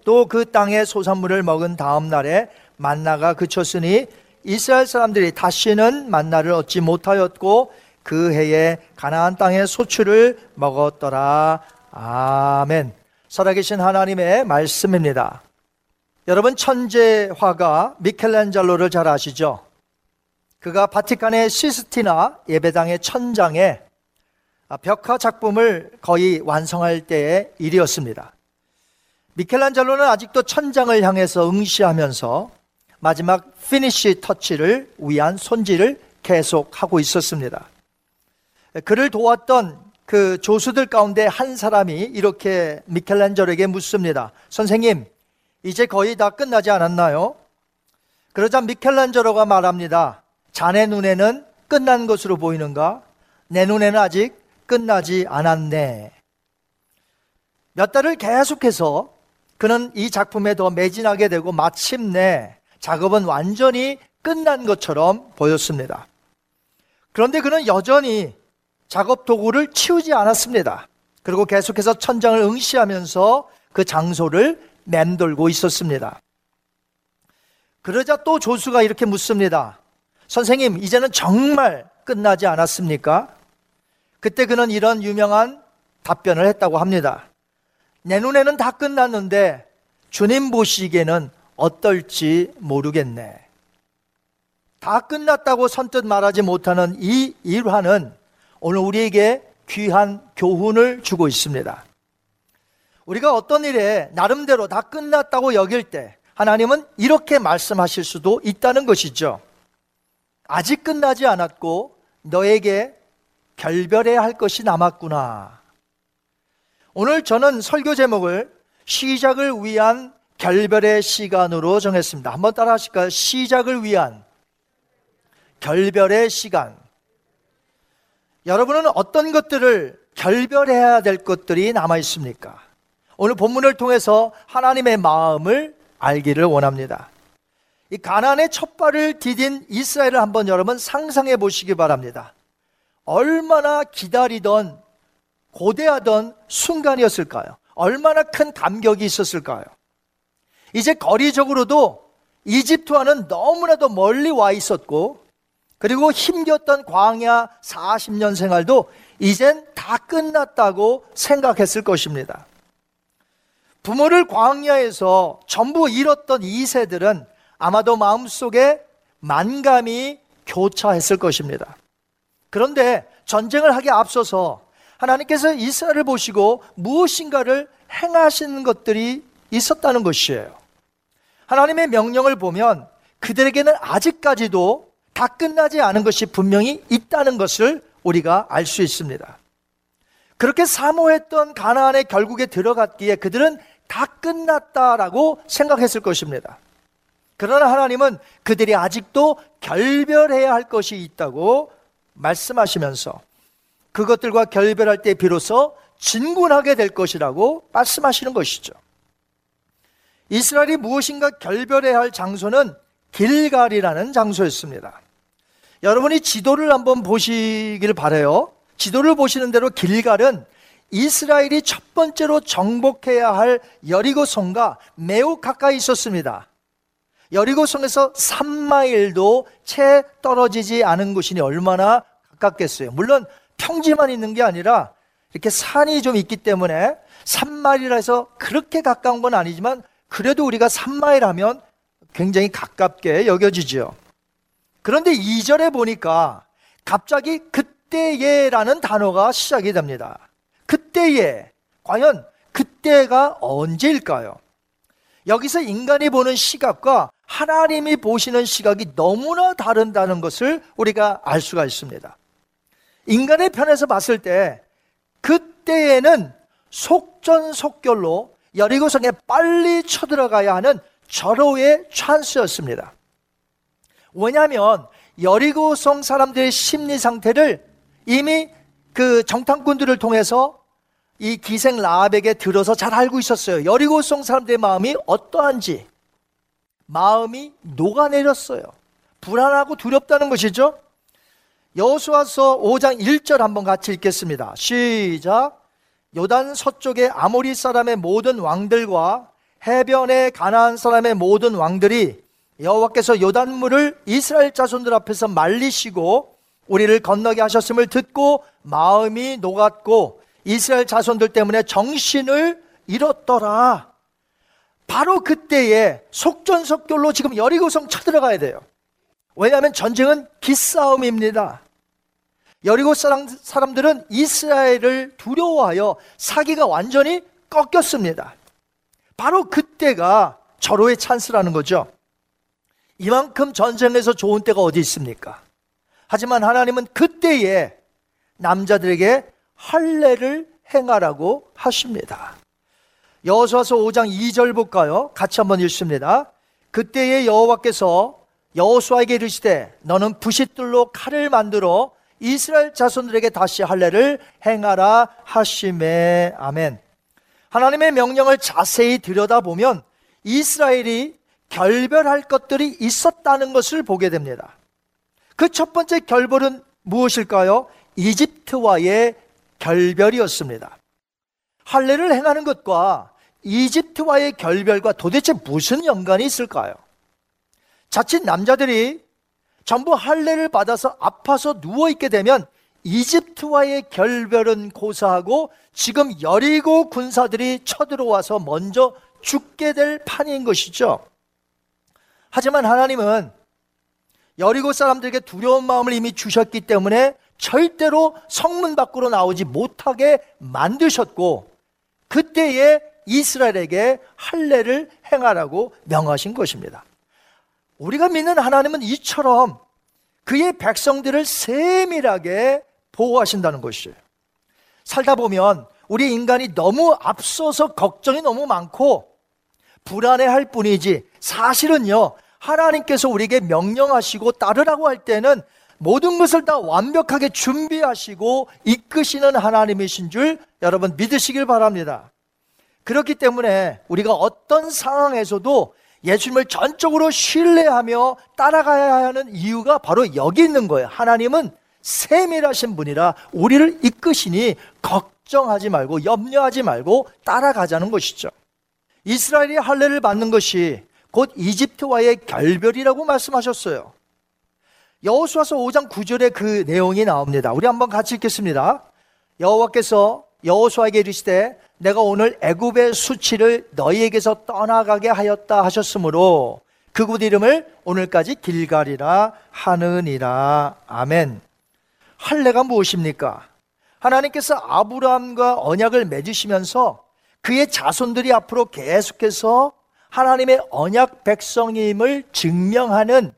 또 그 땅의 소산물을 먹은 다음 날에 만나가 그쳤으니 이스라엘 사람들이 다시는 만나를 얻지 못하였고 그 해에 가나안 땅의 소출을 먹었더라. 아멘. 살아계신 하나님의 말씀입니다. 여러분, 천재화가 미켈란젤로를 잘 아시죠? 그가 바티칸의 시스티나 예배당의 천장에 벽화 작품을 거의 완성할 때의 일이었습니다. 미켈란젤로는 아직도 천장을 향해서 응시하면서 마지막 피니쉬 터치를 위한 손질을 계속하고 있었습니다. 그를 도왔던 그 조수들 가운데 한 사람이 이렇게 미켈란젤로에게 묻습니다. 선생님, 이제 거의 다 끝나지 않았나요? 그러자 미켈란젤로가 말합니다. 자네 눈에는 끝난 것으로 보이는가? 내 눈에는 아직 끝나지 않았네. 몇 달을 계속해서 그는 이 작품에 더 매진하게 되고 마침내 작업은 완전히 끝난 것처럼 보였습니다. 그런데 그는 여전히 작업 도구를 치우지 않았습니다. 그리고 계속해서 천장을 응시하면서 그 장소를 맴돌고 있었습니다. 그러자 또 조수가 이렇게 묻습니다. 선생님, 이제는 정말 끝나지 않았습니까? 그때 그는 이런 유명한 답변을 했다고 합니다. 내 눈에는 다 끝났는데 주님 보시기에는 어떨지 모르겠네. 다 끝났다고 선뜻 말하지 못하는 이 일화는 오늘 우리에게 귀한 교훈을 주고 있습니다. 우리가 어떤 일에 나름대로 다 끝났다고 여길 때 하나님은 이렇게 말씀하실 수도 있다는 것이죠. 아직 끝나지 않았고 너에게 결별해야 할 것이 남았구나. 오늘 저는 설교 제목을 시작을 위한 결별의 시간으로 정했습니다. 한번 따라 하실까요? 시작을 위한 결별의 시간. 여러분은 어떤 것들을 결별해야 될 것들이 남아 있습니까? 오늘 본문을 통해서 하나님의 마음을 알기를 원합니다. 이 가나안의 첫 발을 디딘 이스라엘을 한번 여러분 상상해 보시기 바랍니다. 얼마나 기다리던 고대하던 순간이었을까요? 얼마나 큰 감격이 있었을까요? 이제 거리적으로도 이집트와는 너무나도 멀리 와 있었고 그리고 힘겼던 광야 사십 년 생활도 이젠 다 끝났다고 생각했을 것입니다. 부모를 광야에서 전부 잃었던 이 세들은 아마도 마음속에 만감이 교차했을 것입니다. 그런데 전쟁을 하기에 앞서서 하나님께서 이스라엘을 보시고 무엇인가를 행하시는 것들이 있었다는 것이에요. 하나님의 명령을 보면 그들에게는 아직까지도 다 끝나지 않은 것이 분명히 있다는 것을 우리가 알 수 있습니다. 그렇게 사모했던 가나안에 결국에 들어갔기에 그들은 다 끝났다라고 생각했을 것입니다. 그러나 하나님은 그들이 아직도 결별해야 할 것이 있다고 말씀하시면서 그것들과 결별할 때 비로소 진군하게 될 것이라고 말씀하시는 것이죠. 이스라엘이 무엇인가 결별해야 할 장소는 길갈이라는 장소였습니다. 여러분이 지도를 한번 보시길 바라요. 지도를 보시는 대로 길갈은 이스라엘이 첫 번째로 정복해야 할 여리고 성과 매우 가까이 있었습니다. 여리고 성에서 삼 마일도 채 떨어지지 않은 곳이니 얼마나 가깝겠어요. 물론 평지만 있는 게 아니라 이렇게 산이 좀 있기 때문에 삼 마일이라 해서 그렇게 가까운 건 아니지만 그래도 우리가 삼 마일 하면 굉장히 가깝게 여겨지죠. 그런데 이 절에 보니까 갑자기 그때에라는 단어가 시작이 됩니다. 그때에, 과연 그때가 언제일까요? 여기서 인간이 보는 시각과 하나님이 보시는 시각이 너무나 다른다는 것을 우리가 알 수가 있습니다. 인간의 편에서 봤을 때 그때에는 속전속결로 여리고성에 빨리 쳐들어가야 하는 절호의 찬스였습니다. 왜냐하면 여리고성 사람들의 심리 상태를 이미 그 정탐꾼들을 통해서 이 기생 라합에게 들어서 잘 알고 있었어요. 여리고성 사람들의 마음이 어떠한지. 마음이 녹아내렸어요. 불안하고 두렵다는 것이죠. 여호수아서 오 장 일 절 한번 같이 읽겠습니다. 시작. 요단 서쪽의 아모리 사람의 모든 왕들과 해변의 가나안 사람의 모든 왕들이 여호와께서 요단물을 이스라엘 자손들 앞에서 말리시고 우리를 건너게 하셨음을 듣고 마음이 녹았고 이스라엘 자손들 때문에 정신을 잃었더라. 바로 그때에 속전속결로 지금 여리고성 쳐들어가야 돼요. 왜냐하면 전쟁은 기싸움입니다. 여리고 사람들은 이스라엘을 두려워하여 사기가 완전히 꺾였습니다. 바로 그때가 절호의 찬스라는 거죠. 이만큼 전쟁에서 좋은 때가 어디 있습니까? 하지만 하나님은 그때에 남자들에게 할례를 행하라고 하십니다. 여호수아서 오 장 이 절 볼까요? 같이 한번 읽습니다. 그때에 여호와께서 여호수아에게 이르시되 너는 부싯돌로 칼을 만들어 이스라엘 자손들에게 다시 할례를 행하라 하시매. 아멘. 하나님의 명령을 자세히 들여다보면 이스라엘이 결별할 것들이 있었다는 것을 보게 됩니다. 그 첫 번째 결별은 무엇일까요? 이집트와의 결별이었습니다. 할례를 행하는 것과 이집트와의 결별과 도대체 무슨 연관이 있을까요? 자칫 남자들이 전부 할례를 받아서 아파서 누워있게 되면 이집트와의 결별은 고사하고 지금 여리고 군사들이 쳐들어와서 먼저 죽게 될 판인 것이죠. 하지만 하나님은 여리고 사람들에게 두려운 마음을 이미 주셨기 때문에 절대로 성문 밖으로 나오지 못하게 만드셨고 그때에 이스라엘에게 할례를 행하라고 명하신 것입니다. 우리가 믿는 하나님은 이처럼 그의 백성들을 세밀하게 보호하신다는 것이에요. 살다 보면 우리 인간이 너무 앞서서 걱정이 너무 많고 불안해할 뿐이지 사실은요, 하나님께서 우리에게 명령하시고 따르라고 할 때는 모든 것을 다 완벽하게 준비하시고 이끄시는 하나님이신 줄 여러분 믿으시길 바랍니다. 그렇기 때문에 우리가 어떤 상황에서도 예수님을 전적으로 신뢰하며 따라가야 하는 이유가 바로 여기 있는 거예요. 하나님은 세밀하신 분이라 우리를 이끄시니 걱정하지 말고 염려하지 말고 따라가자는 것이죠. 이스라엘이 할례를 받는 것이 곧 이집트와의 결별이라고 말씀하셨어요. 여호수아서 오 장 구 절에 그 내용이 나옵니다. 우리 한번 같이 읽겠습니다. 여호와께서 여호수아에게 이르시되 내가 오늘 애굽의 수치를 너희에게서 떠나가게 하였다 하셨으므로 그곳 이름을 오늘까지 길갈이라 하느니라. 아멘. 할례가 무엇입니까? 하나님께서 아브라함과 언약을 맺으시면서 그의 자손들이 앞으로 계속해서 하나님의 언약 백성임을 증명하는,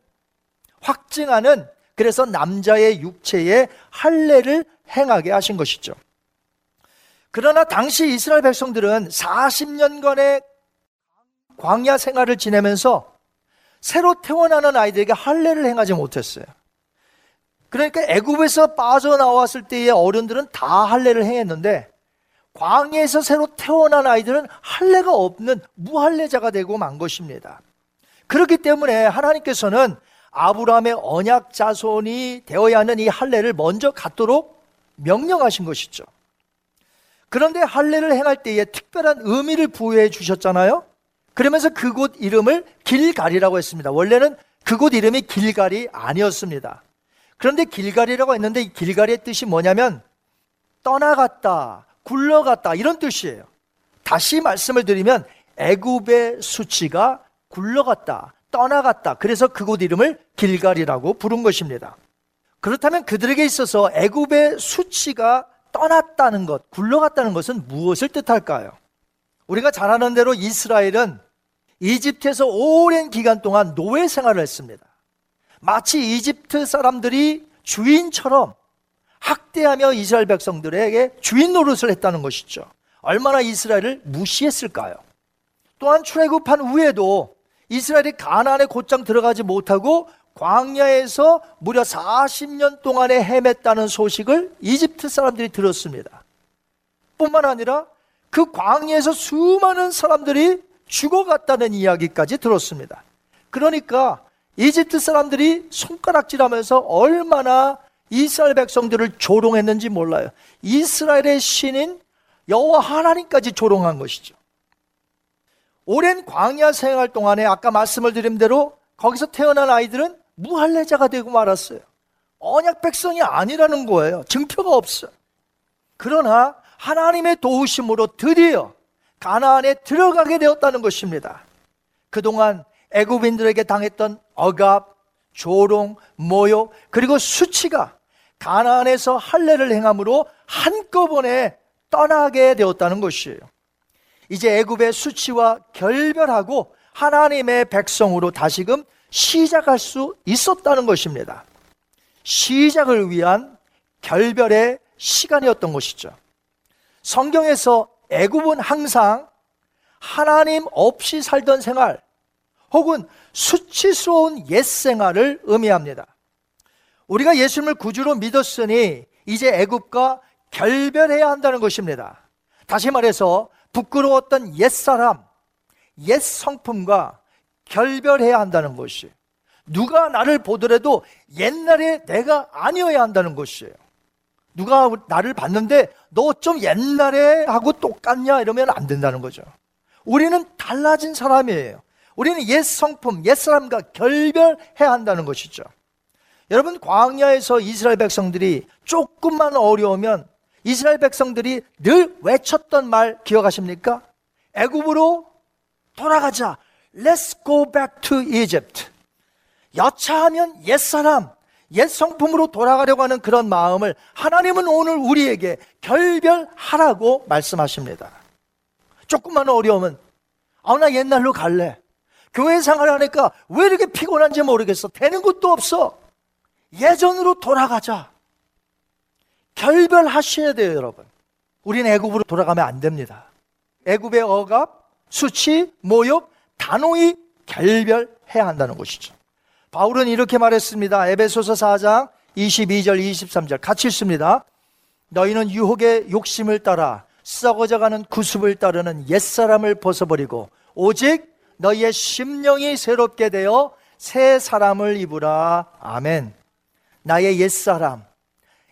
확증하는, 그래서 남자의 육체에 할례를 행하게 하신 것이죠. 그러나 당시 이스라엘 백성들은 사십 년간의 광야 생활을 지내면서 새로 태어나는 아이들에게 할례를 행하지 못했어요. 그러니까 애굽에서 빠져나왔을 때의 어른들은 다 할례를 행했는데 광야에서 새로 태어난 아이들은 할례가 없는 무할례자가 되고 만 것입니다. 그렇기 때문에 하나님께서는 아브라함의 언약 자손이 되어야 하는 이 할례를 먼저 갖도록 명령하신 것이죠. 그런데 할례를 행할 때에 특별한 의미를 부여해 주셨잖아요. 그러면서 그곳 이름을 길갈이라고 했습니다. 원래는 그곳 이름이 길갈이 아니었습니다. 그런데 길갈이라고 했는데 이 길갈의 뜻이 뭐냐면 떠나갔다, 굴러갔다 이런 뜻이에요. 다시 말씀을 드리면 애굽의 수치가 굴러갔다, 떠나갔다. 그래서 그곳 이름을 길갈이라고 부른 것입니다. 그렇다면 그들에게 있어서 애굽의 수치가 떠났다는 것, 굴러갔다는 것은 무엇을 뜻할까요? 우리가 잘 아는 대로 이스라엘은 이집트에서 오랜 기간 동안 노예 생활을 했습니다. 마치 이집트 사람들이 주인처럼 학대하며 이스라엘 백성들에게 주인 노릇을 했다는 것이죠. 얼마나 이스라엘을 무시했을까요? 또한 출애굽한 후에도 이스라엘이 가나안에 곧장 들어가지 못하고 광야에서 무려 사십 년 동안에 헤맸다는 소식을 이집트 사람들이 들었습니다. 뿐만 아니라 그 광야에서 수많은 사람들이 죽어갔다는 이야기까지 들었습니다. 그러니까 이집트 사람들이 손가락질하면서 얼마나 이스라엘 백성들을 조롱했는지 몰라요. 이스라엘의 신인 여호와 하나님까지 조롱한 것이죠. 오랜 광야 생활 동안에 아까 말씀을 드린 대로 거기서 태어난 아이들은 무할례자가 되고 말았어요. 언약 백성이 아니라는 거예요. 증표가 없어요. 그러나 하나님의 도우심으로 드디어 가나안에 들어가게 되었다는 것입니다. 그동안 애굽인들에게 당했던 억압, 조롱, 모욕, 그리고 수치가 가나안에서 할례를 행함으로 한꺼번에 떠나게 되었다는 것이에요. 이제 애굽의 수치와 결별하고 하나님의 백성으로 다시금 시작할 수 있었다는 것입니다. 시작을 위한 결별의 시간이었던 것이죠. 성경에서 애굽은 항상 하나님 없이 살던 생활 혹은 수치스러운 옛 생활을 의미합니다. 우리가 예수님을 구주로 믿었으니 이제 애굽과 결별해야 한다는 것입니다. 다시 말해서 부끄러웠던 옛사람, 옛 성품과 결별해야 한다는 것이, 누가 나를 보더라도 옛날에 내가 아니어야 한다는 것이에요. 누가 나를 봤는데 너 좀 옛날에 하고 똑같냐 이러면 안 된다는 거죠. 우리는 달라진 사람이에요. 우리는 옛 성품, 옛 사람과 결별해야 한다는 것이죠. 여러분, 광야에서 이스라엘 백성들이 조금만 어려우면 이스라엘 백성들이 늘 외쳤던 말 기억하십니까? 애굽으로 돌아가자. Let's go back to Egypt. 여차하면 옛사람, 옛 성품으로 돌아가려고 하는 그런 마음을 하나님은 오늘 우리에게 결별하라고 말씀하십니다. 조금만 어려우면 아, 나 옛날로 갈래. 교회 생활하니까 왜 이렇게 피곤한지 모르겠어. 되는 것도 없어. 예전으로 돌아가자. 결별하셔야 돼요, 여러분. 우리는 애굽으로 돌아가면 안 됩니다. 애굽의 억압, 수치, 모욕, 단호히 결별해야 한다는 것이죠. 바울은 이렇게 말했습니다. 에베소서 사 장 이십이 절 이십삼 절 같이 읽습니다. 너희는 유혹의 욕심을 따라 썩어져가는 구습을 따르는 옛사람을 벗어버리고 오직 너희의 심령이 새롭게 되어 새 사람을 입으라. 아멘. 나의 옛사람,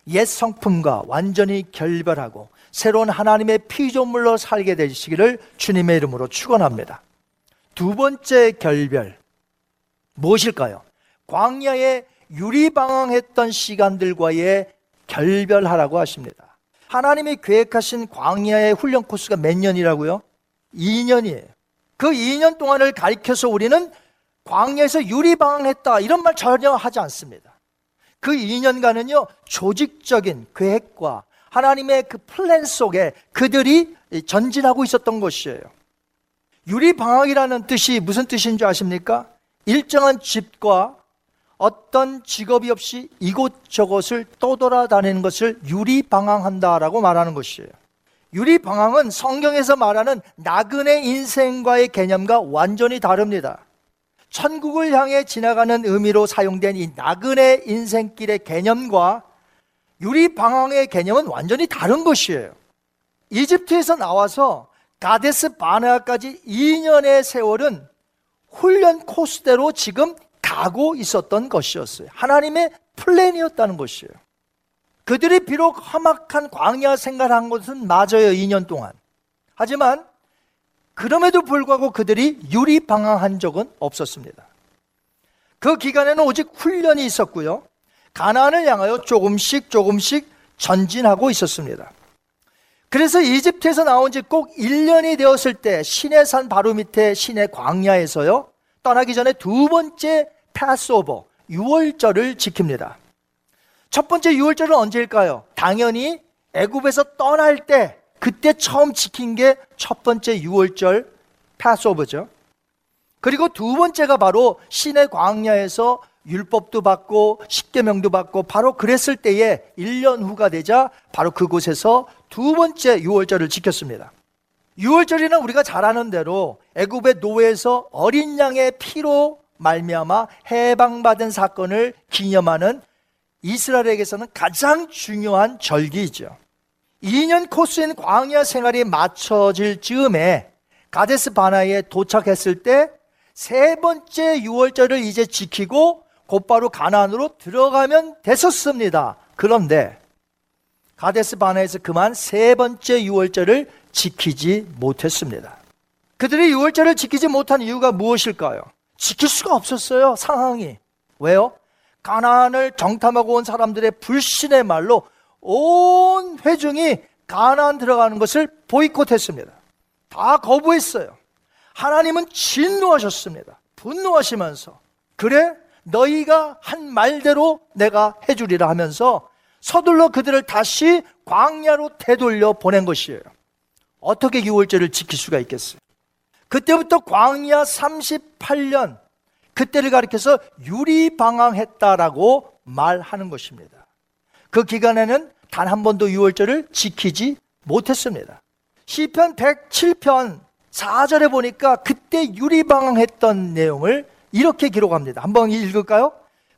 옛 성품과 완전히 결별하고 새로운 하나님의 피조물로 살게 되시기를 주님의 이름으로 축원합니다. 두 번째 결별, 무엇일까요? 광야에 유리방황했던 시간들과의 결별하라고 하십니다. 하나님이 계획하신 광야의 훈련 코스가 몇 년이라고요? 이 년이에요. 그 이 년 동안을 가리켜서 우리는 광야에서 유리방황했다 이런 말 전혀 하지 않습니다. 그 이 년간은요 조직적인 계획과 하나님의 그 플랜 속에 그들이 전진하고 있었던 것이에요. 유리방황이라는 뜻이 무슨 뜻인 줄 아십니까? 일정한 집과 어떤 직업이 없이 이곳저곳을 떠돌아다니는 것을 유리방황한다라고 말하는 것이에요. 유리방황은 성경에서 말하는 나그네 인생과의 개념과 완전히 다릅니다. 천국을 향해 지나가는 의미로 사용된 이 나그네 인생길의 개념과 유리방황의 개념은 완전히 다른 것이에요. 이집트에서 나와서 가데스 바네아까지 이 년의 세월은 훈련 코스대로 지금 가고 있었던 것이었어요. 하나님의 플랜이었다는 것이에요. 그들이 비록 험악한 광야 생활한 것은 맞아요, 이 년 동안. 하지만 그럼에도 불구하고 그들이 유리방황한 적은 없었습니다. 그 기간에는 오직 훈련이 있었고요, 가나안을 향하여 조금씩 조금씩 전진하고 있었습니다. 그래서 이집트에서 나온 지 꼭 일 년이 되었을 때 시내산 바로 밑에 시내 광야에서요, 떠나기 전에 두 번째 패스오버, 유월절을 지킵니다. 첫 번째 유월절은 언제일까요? 당연히 애굽에서 떠날 때 그때 처음 지킨 게 첫 번째 유월절 패스오버죠. 그리고 두 번째가 바로 시내 광야에서 율법도 받고 십계명도 받고 바로 그랬을 때에 일 년 후가 되자 바로 그곳에서 두 번째 유월절을 지켰습니다. 유월절에는 우리가 잘 아는 대로 애굽의 노예에서 어린 양의 피로 말미암아 해방받은 사건을 기념하는 이스라엘에게서는 가장 중요한 절기이죠. 이 년 코스인 광야 생활이 맞춰질 즈음에 가데스 바나에 도착했을 때 세 번째 유월절을 이제 지키고 곧바로 가나안으로 들어가면 됐었습니다. 그런데 가데스 바네아에서 그만 세 번째 유월절을 지키지 못했습니다. 그들이 유월절을 지키지 못한 이유가 무엇일까요? 지킬 수가 없었어요. 상황이. 왜요? 가나안을 정탐하고 온 사람들의 불신의 말로 온 회중이 가나안 들어가는 것을 보이콧했습니다. 다 거부했어요. 하나님은 진노하셨습니다. 분노하시면서 그래 너희가 한 말대로 내가 해주리라 하면서 서둘러 그들을 다시 광야로 되돌려 보낸 것이에요. 어떻게 유월절을 지킬 수가 있겠어요? 그때부터 광야 삼십팔 년, 그때를 가리켜서 유리방황했다라고 말하는 것입니다. 그 기간에는 단 한 번도 유월절을 지키지 못했습니다. 시편 백칠 편 사 절에 보니까 그때 유리방황했던 내용을 이렇게 기록합니다. 한번 읽을까요?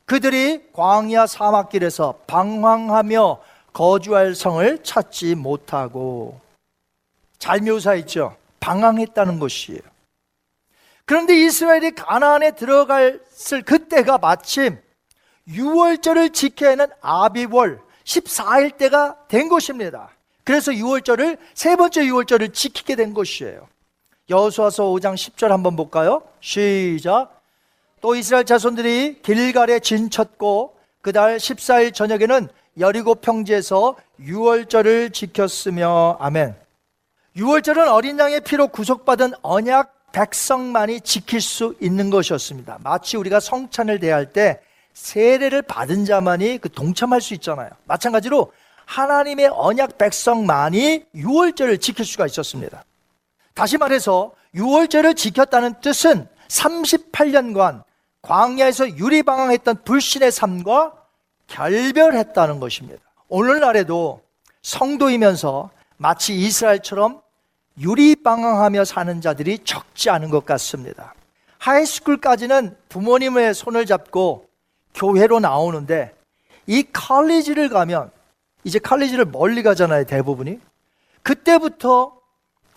그들이 광야 사막길에서 방황하며 거주할 성을 찾지 못하고. 잘 묘사했죠? 방황했다는 것이에요. 그런데 이스라엘이 가나안에 들어갔을 그때가 마침 유월절을 지켜야 하는 아비월 십사 일 때가 된 것입니다. 그래서 유월절을 세 번째 유월절을 지키게 된 것이에요. 여호수아서 오 장 십 절 한번 볼까요? 시작. 또 이스라엘 자손들이 길갈에 진쳤고 그달 십사 일 저녁에는 여리고 평지에서 유월절을 지켰으며. 아멘. 유월절은 어린 양의 피로 구속받은 언약 백성만이 지킬 수 있는 것이었습니다. 마치 우리가 성찬을 대할 때 세례를 받은 자만이 그 동참할 수 있잖아요. 마찬가지로 하나님의 언약 백성만이 유월절을 지킬 수가 있었습니다. 다시 말해서 유월절을 지켰다는 뜻은 삼십팔 년간 광야에서 유리방황했던 불신의 삶과 결별했다는 것입니다. 오늘날에도 성도이면서 마치 이스라엘처럼 유리방황하며 사는 자들이 적지 않은 것 같습니다. 하이스쿨까지는 부모님의 손을 잡고 교회로 나오는데 이 칼리지를 가면, 이제 칼리지를 멀리 가잖아요 대부분이. 그때부터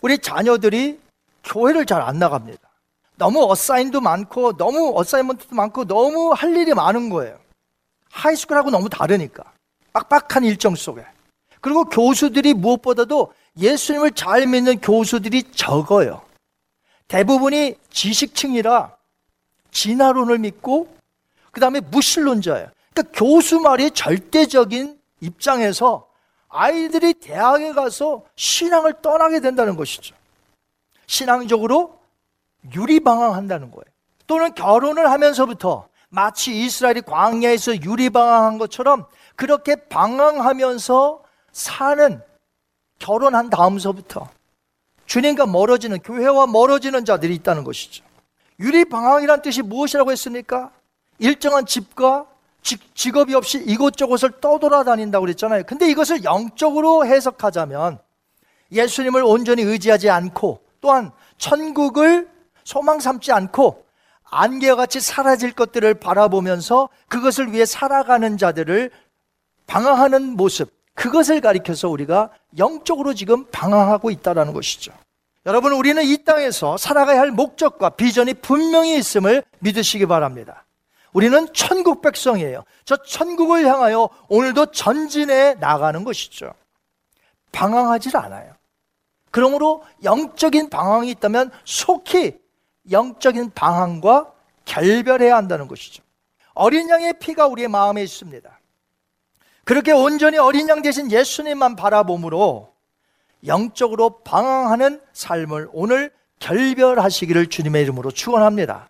우리 자녀들이 교회를 잘 안 나갑니다. 너무 어사인도 많고 너무 어사인먼트도 많고 너무 할 일이 많은 거예요. 하이스쿨하고 너무 다르니까 빡빡한 일정 속에. 그리고 교수들이 무엇보다도 예수님을 잘 믿는 교수들이 적어요. 대부분이 지식층이라 진화론을 믿고 그 다음에 무신론자예요. 그러니까 교수 말이 절대적인 입장에서 아이들이 대학에 가서 신앙을 떠나게 된다는 것이죠. 신앙적으로 유리방황한다는 거예요. 또는 결혼을 하면서부터 마치 이스라엘이 광야에서 유리방황한 것처럼 그렇게 방황하면서 사는, 결혼한 다음서부터 주님과 멀어지는, 교회와 멀어지는 자들이 있다는 것이죠. 유리방황이란 뜻이 무엇이라고 했습니까? 일정한 집과 직업이 없이 이곳저곳을 떠돌아다닌다고 그랬잖아요. 근데 이것을 영적으로 해석하자면 예수님을 온전히 의지하지 않고 또한 천국을 소망 삼지 않고 안개와 같이 사라질 것들을 바라보면서 그것을 위해 살아가는 자들을 방황하는 모습, 그것을 가리켜서 우리가 영적으로 지금 방황하고 있다는 것이죠. 여러분, 우리는 이 땅에서 살아가야 할 목적과 비전이 분명히 있음을 믿으시기 바랍니다. 우리는 천국 백성이에요. 저 천국을 향하여 오늘도 전진해 나가는 것이죠. 방황하질 않아요. 그러므로 영적인 방황이 있다면 속히 영적인 방황과 결별해야 한다는 것이죠. 어린 양의 피가 우리의 마음에 있습니다. 그렇게 온전히 어린 양 대신 예수님만 바라봄으로 영적으로 방황하는 삶을 오늘 결별하시기를 주님의 이름으로 축원합니다.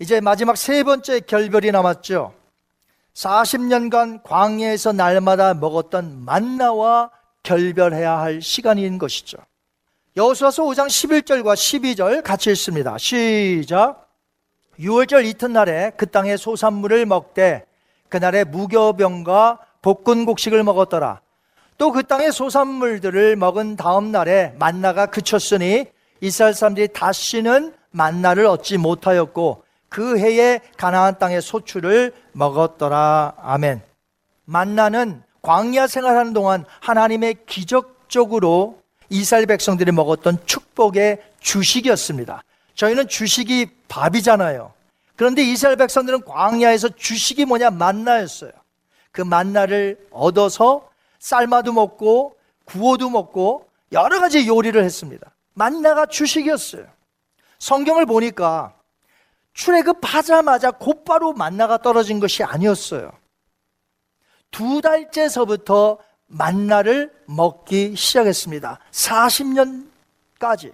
이제 마지막 세 번째 결별이 남았죠. 사십 년간 광야에서 날마다 먹었던 만나와 결별해야 할 시간인 것이죠. 여호수아서 오 장 십일 절과 십이 절 같이 읽습니다. 시작. 유월절 이튿날에 그 땅의 소산물을 먹되 그날에 무교병과 볶은 곡식을 먹었더라. 또 그 땅의 소산물들을 먹은 다음 날에 만나가 그쳤으니 이스라엘 사람들이 다시는 만나를 얻지 못하였고 그 해에 가나안 땅의 소출을 먹었더라. 아멘. 만나는 광야 생활하는 동안 하나님의 기적적으로 이스라엘 백성들이 먹었던 축복의 주식이었습니다. 저희는 주식이 밥이잖아요. 그런데 이스라엘 백성들은 광야에서 주식이 뭐냐? 만나였어요. 그 만나를 얻어서 삶아도 먹고 구워도 먹고 여러 가지 요리를 했습니다. 만나가 주식이었어요. 성경을 보니까 출애굽하자마자 곧바로 만나가 떨어진 것이 아니었어요. 두 달째서부터 만나를 먹기 시작했습니다. 사십 년까지.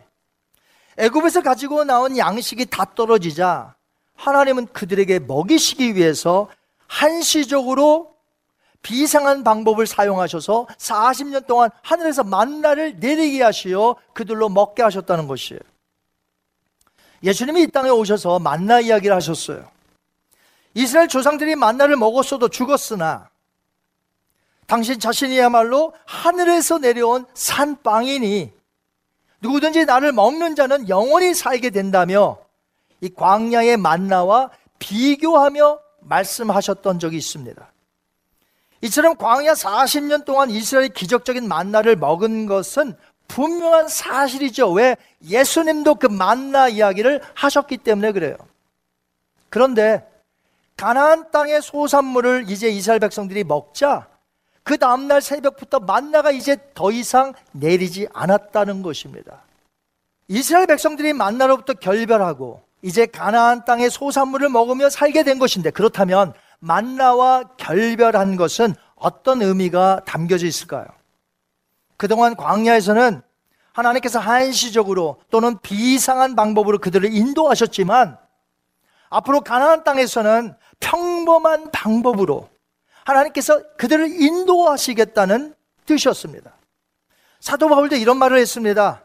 애굽에서 가지고 나온 양식이 다 떨어지자 하나님은 그들에게 먹이시기 위해서 한시적으로 비상한 방법을 사용하셔서 사십 년 동안 하늘에서 만나를 내리게 하시어 그들로 먹게 하셨다는 것이에요. 예수님이 이 땅에 오셔서 만나 이야기를 하셨어요. 이스라엘 조상들이 만나를 먹었어도 죽었으나 당신 자신이야말로 하늘에서 내려온 산빵이니 누구든지 나를 먹는 자는 영원히 살게 된다며 이 광야의 만나와 비교하며 말씀하셨던 적이 있습니다. 이처럼 광야 사십 년 동안 이스라엘의 기적적인 만나를 먹은 것은 분명한 사실이죠. 왜? 예수님도 그 만나 이야기를 하셨기 때문에 그래요. 그런데 가나안 땅의 소산물을 이제 이스라엘 백성들이 먹자 그 다음날 새벽부터 만나가 이제 더 이상 내리지 않았다는 것입니다. 이스라엘 백성들이 만나로부터 결별하고 이제 가나안 땅의 소산물을 먹으며 살게 된 것인데, 그렇다면 만나와 결별한 것은 어떤 의미가 담겨져 있을까요? 그동안 광야에서는 하나님께서 한시적으로 또는 비상한 방법으로 그들을 인도하셨지만 앞으로 가나안 땅에서는 평범한 방법으로 하나님께서 그들을 인도하시겠다는 뜻이었습니다. 사도 바울도 이런 말을 했습니다.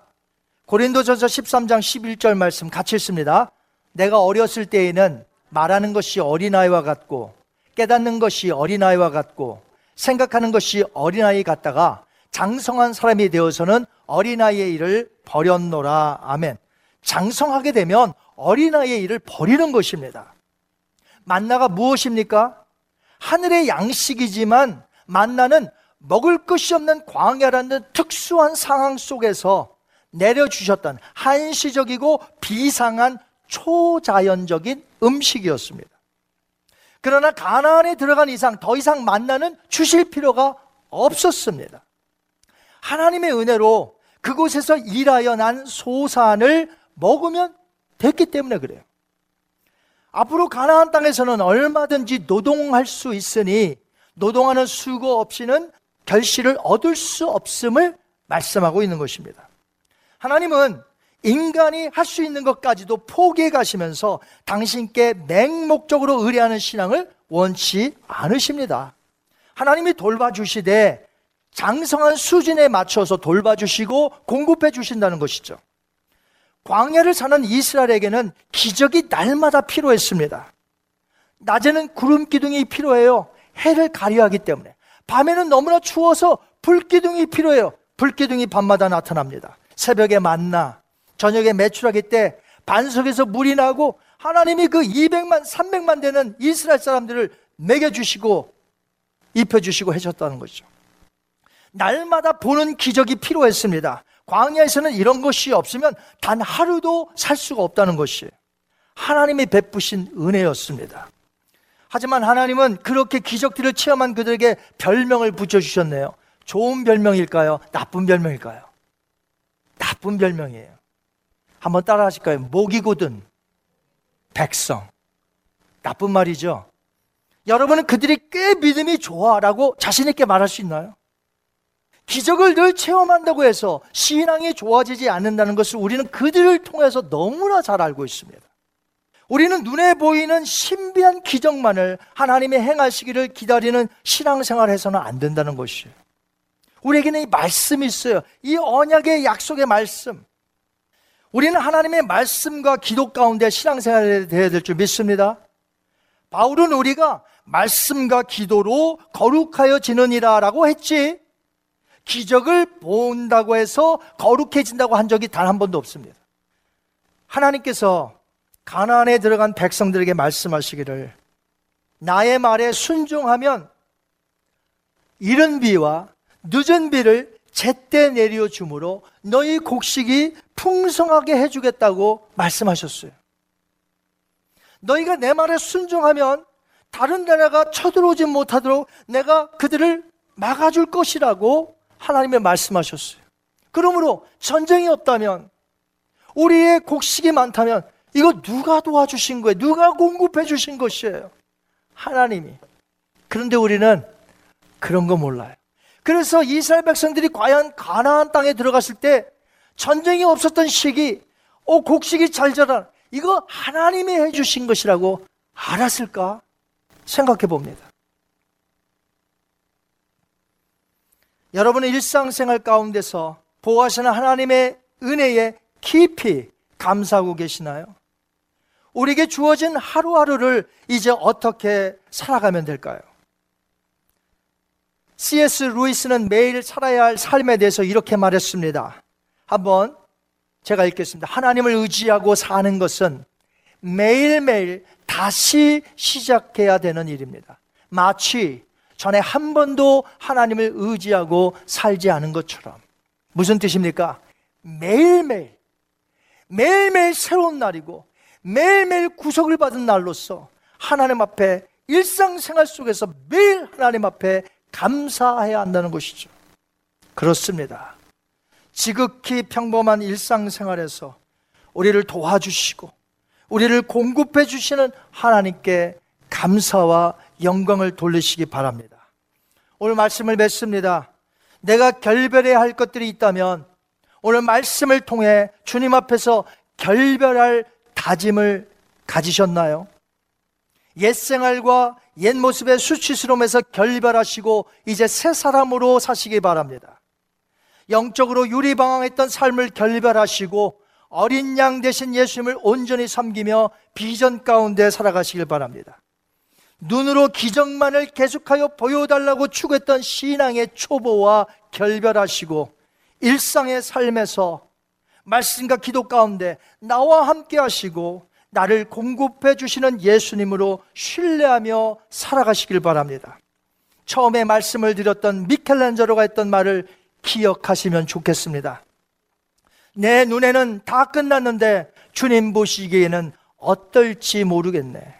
고린도전서 십삼 장 십일 절 말씀 같이 읽습니다. 내가 어렸을 때에는 말하는 것이 어린아이와 같고 깨닫는 것이 어린아이와 같고 생각하는 것이 어린아이 같다가 장성한 사람이 되어서는 어린아이의 일을 버렸노라. 아멘. 장성하게 되면 어린아이의 일을 버리는 것입니다. 만나가 무엇입니까? 하늘의 양식이지만 만나는 먹을 것이 없는 광야라는 특수한 상황 속에서 내려주셨던 한시적이고 비상한 초자연적인 음식이었습니다. 그러나 가나안에 들어간 이상 더 이상 만나는 주실 필요가 없었습니다. 하나님의 은혜로 그곳에서 일하여 난 소산을 먹으면 됐기 때문에 그래요. 앞으로 가나안 땅에서는 얼마든지 노동할 수 있으니 노동하는 수고 없이는 결실을 얻을 수 없음을 말씀하고 있는 것입니다. 하나님은 인간이 할 수 있는 것까지도 포기해 가시면서 당신께 맹목적으로 의뢰하는 신앙을 원치 않으십니다. 하나님이 돌봐주시되 장성한 수준에 맞춰서 돌봐주시고 공급해 주신다는 것이죠. 광야를 사는 이스라엘에게는 기적이 날마다 필요했습니다. 낮에는 구름 기둥이 필요해요. 해를 가려하기 때문에. 밤에는 너무나 추워서 불 기둥이 필요해요. 불 기둥이 밤마다 나타납니다. 새벽에 만나, 저녁에 메추라기 때 반석에서 물이 나고 하나님이 그 이백만, 삼백만 되는 이스라엘 사람들을 먹여주시고 입혀주시고 해줬다는 거죠. 날마다 보는 기적이 필요했습니다. 광야에서는 이런 것이 없으면 단 하루도 살 수가 없다는 것이 하나님이 베푸신 은혜였습니다. 하지만 하나님은 그렇게 기적들을 체험한 그들에게 별명을 붙여주셨네요. 좋은 별명일까요? 나쁜 별명일까요? 나쁜 별명이에요. 한번 따라 하실까요? 목이 고든 백성. 나쁜 말이죠. 여러분은 그들이 꽤 믿음이 좋아라고 자신 있게 말할 수 있나요? 기적을 늘 체험한다고 해서 신앙이 좋아지지 않는다는 것을 우리는 그들을 통해서 너무나 잘 알고 있습니다. 우리는 눈에 보이는 신비한 기적만을 하나님의 행하시기를 기다리는 신앙생활을 해서는 안 된다는 것이에요. 우리에게는 이 말씀이 있어요. 이 언약의 약속의 말씀. 우리는 하나님의 말씀과 기도 가운데 신앙생활을 해야 될 줄 믿습니다. 바울은 우리가 말씀과 기도로 거룩하여 지느니라 라고 했지 기적을 본다고 해서 거룩해진다고 한 적이 단 한 번도 없습니다. 하나님께서 가나안에 들어간 백성들에게 말씀하시기를 나의 말에 순종하면 이른 비와 늦은 비를 제때 내려 주므로 너희 곡식이 풍성하게 해주겠다고 말씀하셨어요. 너희가 내 말에 순종하면 다른 나라가 쳐들어오지 못하도록 내가 그들을 막아줄 것이라고 하나님의 말씀하셨어요. 그러므로 전쟁이 없다면 우리의 곡식이 많다면 이거 누가 도와주신 거예요? 누가 공급해 주신 것이에요? 하나님이. 그런데 우리는 그런 거 몰라요. 그래서 이스라엘 백성들이 과연 가나안 땅에 들어갔을 때 전쟁이 없었던 시기, 오, 곡식이 잘 자란, 이거 하나님이 해주신 것이라고 알았을까? 생각해 봅니다. 여러분의 일상생활 가운데서 보호하시는 하나님의 은혜에 깊이 감사하고 계시나요? 우리에게 주어진 하루하루를 이제 어떻게 살아가면 될까요? 씨 에스 루이스는 매일 살아야 할 삶에 대해서 이렇게 말했습니다. 한번 제가 읽겠습니다. 하나님을 의지하고 사는 것은 매일매일 다시 시작해야 되는 일입니다. 마치 전에 한 번도 하나님을 의지하고 살지 않은 것처럼. 무슨 뜻입니까? 매일매일, 매일매일 새로운 날이고 매일매일 구속을 받은 날로서 하나님 앞에, 일상생활 속에서 매일 하나님 앞에 감사해야 한다는 것이죠. 그렇습니다. 지극히 평범한 일상생활에서 우리를 도와주시고 우리를 공급해 주시는 하나님께 감사와 영광을 돌리시기 바랍니다. 오늘 말씀을 맺습니다. 내가 결별해야 할 것들이 있다면 오늘 말씀을 통해 주님 앞에서 결별할 다짐을 가지셨나요? 옛 생활과 옛 모습의 수치스러움에서 결별하시고 이제 새 사람으로 사시기 바랍니다. 영적으로 유리방황했던 삶을 결별하시고 어린 양 대신 예수님을 온전히 섬기며 비전 가운데 살아가시길 바랍니다. 눈으로 기적만을 계속하여 보여달라고 추구했던 신앙의 초보와 결별하시고 일상의 삶에서 말씀과 기도 가운데 나와 함께 하시고 나를 공급해 주시는 예수님으로 신뢰하며 살아가시길 바랍니다. 처음에 말씀을 드렸던 미켈란젤로가 했던 말을 기억하시면 좋겠습니다. 내 눈에는 다 끝났는데 주님 보시기에는 어떨지 모르겠네.